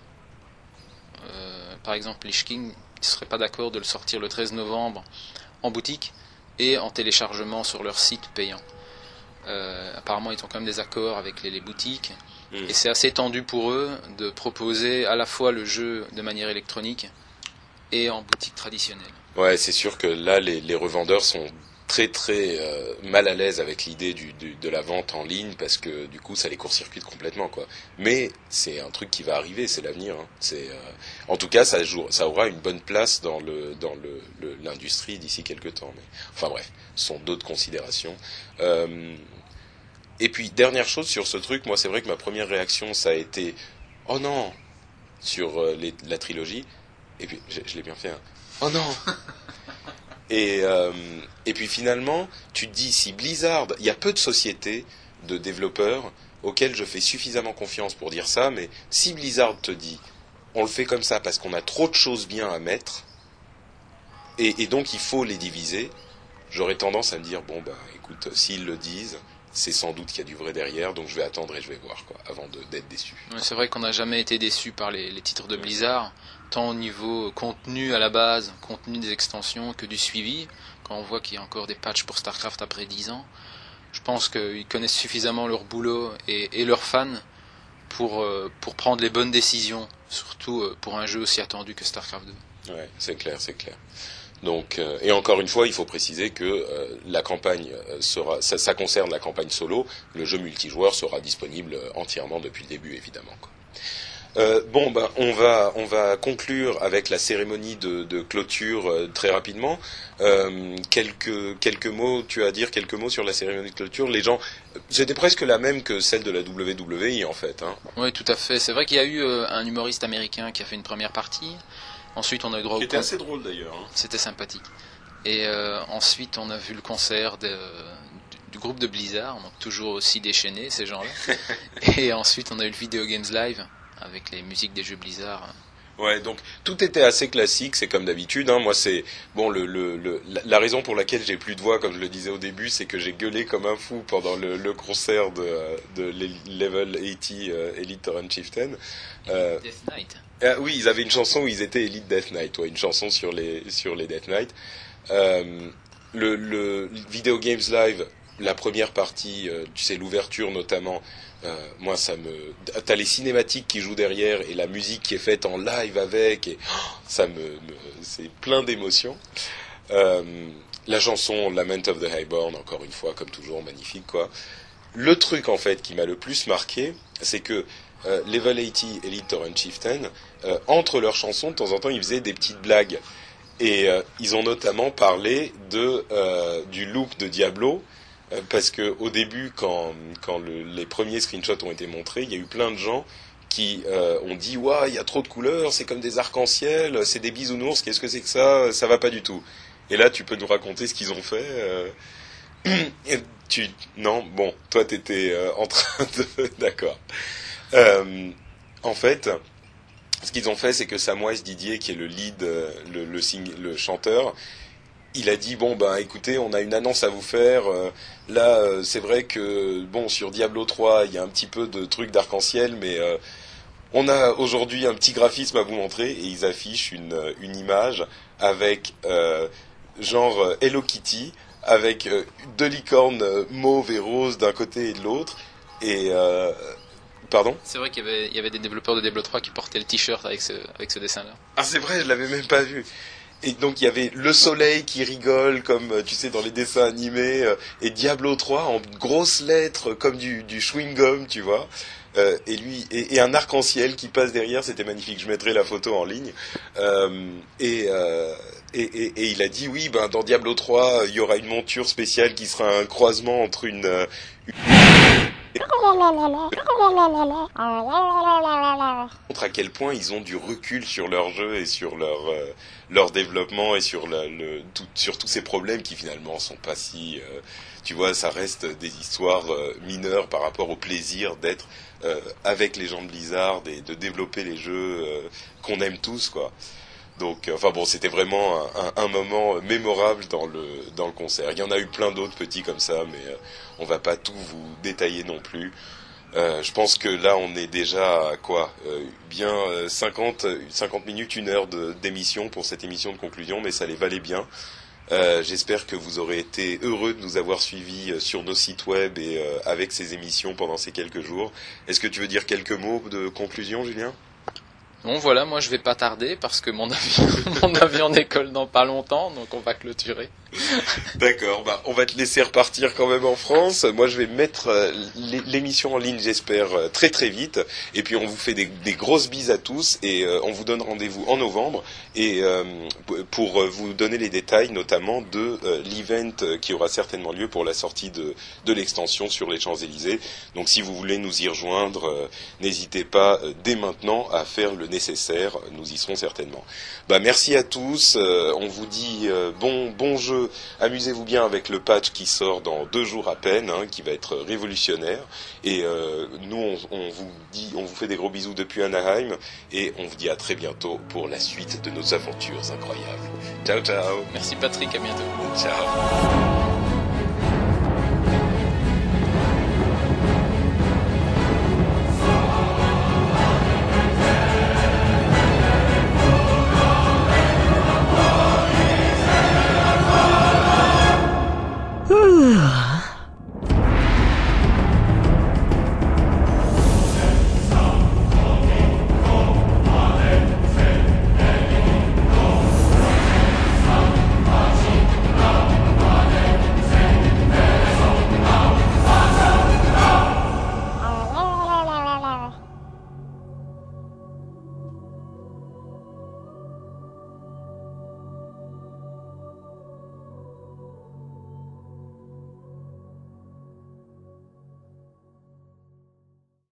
euh, par exemple Lich King, qui serait pas d'accord de le sortir le treize novembre en boutique, et en téléchargement sur leur site payant. Euh, apparemment, ils ont quand même des accords avec les, les boutiques, mmh. et c'est assez tendu pour eux de proposer à la fois le jeu de manière électronique et en boutique traditionnelle. Ouais, c'est sûr que là, les, les revendeurs sont très très euh, mal à l'aise avec l'idée du, du, de la vente en ligne, parce que du coup, ça les court-circuite complètement, quoi. Mais c'est un truc qui va arriver, c'est l'avenir. Hein. C'est, euh, en tout cas, ça, joue, ça aura une bonne place dans, le, dans le, le, l'industrie d'ici quelques temps. Mais, enfin bref, ce sont d'autres considérations. Euh, et puis, dernière chose sur ce truc, moi c'est vrai que ma première réaction, ça a été « Oh non !» sur euh, les, la trilogie. Et puis, je, je l'ai bien fait. Hein. « Oh non !» Et, euh, et puis finalement, tu te dis, si Blizzard, il y a peu de sociétés, de développeurs, auxquelles je fais suffisamment confiance pour dire ça, mais si Blizzard te dit, on le fait comme ça parce qu'on a trop de choses bien à mettre, et, et donc il faut les diviser, j'aurais tendance à me dire, bon ben écoute, s'ils le disent, c'est sans doute qu'il y a du vrai derrière, donc je vais attendre et je vais voir, quoi, avant de, d'être déçu. Ouais, c'est vrai qu'on n'a jamais été déçu par les, les titres de Blizzard, tant au niveau contenu à la base, contenu des extensions, que du suivi. Quand on voit qu'il y a encore des patchs pour StarCraft après dix ans, je pense qu'ils connaissent suffisamment leur boulot et, et leurs fans pour, euh, pour prendre les bonnes décisions, surtout euh, pour un jeu aussi attendu que StarCraft deux. Ouais, c'est clair, c'est clair. Donc, euh, et encore une fois, il faut préciser que euh, la campagne sera, ça, ça concerne la campagne solo, le jeu multijoueur sera disponible entièrement depuis le début, évidemment, quoi. Euh, bon, ben, on va on va conclure avec la cérémonie de, de clôture euh, très rapidement. Euh, quelques quelques mots, tu as à dire quelques mots sur la cérémonie de clôture. Les gens, c'était presque la même que celle de la W W E en fait. Hein. Oui, tout à fait. C'est vrai qu'il y a eu euh, un humoriste américain qui a fait une première partie. Ensuite, on a eu droit au. C'était assez drôle d'ailleurs. Hein. C'était sympathique. Et euh, ensuite, on a vu le concert de. Euh, du groupe de Blizzard, donc toujours aussi déchaîné ces gens-là. Et ensuite, on a eu le Video Games Live avec les musiques des jeux Blizzard. Ouais, donc tout était assez classique, c'est comme d'habitude. Hein. Moi, c'est bon, le, le, le, la, la raison pour laquelle j'ai plus de voix, comme je le disais au début, c'est que j'ai gueulé comme un fou pendant le, le concert de, de Level eighty Elite Tauren Chieftain. Euh, Death Knight. Euh, oui, ils avaient une chanson où ils étaient Elite Death Knight, ouais, une chanson sur les sur les Death Knight. Euh, le, le Video Games Live. la première partie, euh, tu sais, l'ouverture notamment, euh, moi ça me... T'as les cinématiques qui jouent derrière et la musique qui est faite en live avec, et oh, ça me, me... c'est plein d'émotions. Euh, la chanson Lament of the Highborn, encore une fois, comme toujours, magnifique, quoi. Le truc, en fait, qui m'a le plus marqué, c'est que euh, Level quatre-vingts Elite Tauren Chieftain, euh, entre leurs chansons, de temps en temps, ils faisaient des petites blagues. Et euh, ils ont notamment parlé de euh, du loop de Diablo, euh, parce que au début, quand quand le, les premiers screenshots ont été montrés, il y a eu plein de gens qui euh, ont dit « Waouh, il y a trop de couleurs, c'est comme des arcs-en-ciel, c'est des bisounours, qu'est-ce que c'est que ça ? Ça va pas du tout. » Et là, tu peux nous raconter ce qu'ils ont fait euh... Et tu... Non, bon, toi, t'étais euh, en train de... D'accord. Euh, en fait... Ce qu'ils ont fait, c'est que Samwise Didier, qui est le lead, le, le, sing- le chanteur, il a dit, bon, ben, écoutez, on a une annonce à vous faire. Euh, là, euh, c'est vrai que, bon, sur Diablo trois, il y a un petit peu de trucs d'arc-en-ciel, mais euh, on a aujourd'hui un petit graphisme à vous montrer, et ils affichent une, une image avec, euh, genre, Hello Kitty, avec euh, deux licornes mauves et roses d'un côté et de l'autre, et... Euh, Pardon ? C'est vrai qu'il y avait, il y avait des développeurs de Diablo trois qui portaient le t-shirt avec ce, avec ce dessin-là. Ah, c'est vrai, je l'avais même pas vu. Et donc, il y avait le soleil qui rigole, comme, tu sais, dans les dessins animés, et Diablo trois en grosses lettres, comme du, du chewing-gum, tu vois. Euh, et lui, et, et un arc-en-ciel qui passe derrière, c'était magnifique, je mettrai la photo en ligne. Euh, et, euh, et, et, et il a dit, oui, ben, dans Diablo trois, il y aura une monture spéciale qui sera un croisement entre une... une... montre à quel point ils ont du recul sur leur jeu et sur leur euh, leur développement et sur la, le tout, sur tous ces problèmes qui finalement sont pas si euh, tu vois, ça reste des histoires euh, mineures par rapport au plaisir d'être euh, avec les gens de Blizzard et de développer les jeux euh, qu'on aime tous, quoi. Donc, enfin bon, c'était vraiment un, un, un moment mémorable dans le dans le concert. Il y en a eu plein d'autres petits comme ça, mais euh, on va pas tout vous détailler non plus. Euh, je pense que là, on est déjà à quoi euh, bien euh, cinquante minutes, une heure de, d'émission pour cette émission de conclusion, mais ça les valait bien. Euh, j'espère que vous aurez été heureux de nous avoir suivis sur nos sites web et euh, avec ces émissions pendant ces quelques jours. Est-ce que tu veux dire quelques mots de conclusion, Julien ? Bon, voilà, moi je vais pas tarder parce que mon avion, mon avion décolle dans pas longtemps, donc on va clôturer. D'accord, bah on va te laisser repartir quand même en France. Moi je vais mettre l'émission en ligne, j'espère, très très vite. Et puis on vous fait des, des grosses bises à tous et euh, on vous donne rendez-vous en novembre et euh, pour vous donner les détails notamment de euh, l'event qui aura certainement lieu pour la sortie de, de l'extension sur les Champs-Élysées. Donc si vous voulez nous y rejoindre, euh, n'hésitez pas euh, dès maintenant à faire le nécessaire, nous y serons certainement. Bah, merci à tous, euh, on vous dit euh, bon, bon jeu, amusez-vous bien avec le patch qui sort dans deux jours à peine, hein, qui va être révolutionnaire, et euh, nous on, on vous dit, on vous fait des gros bisous depuis Anaheim, et on vous dit à très bientôt pour la suite de nos aventures incroyables. Ciao ciao. Merci Patrick, à bientôt. Ciao.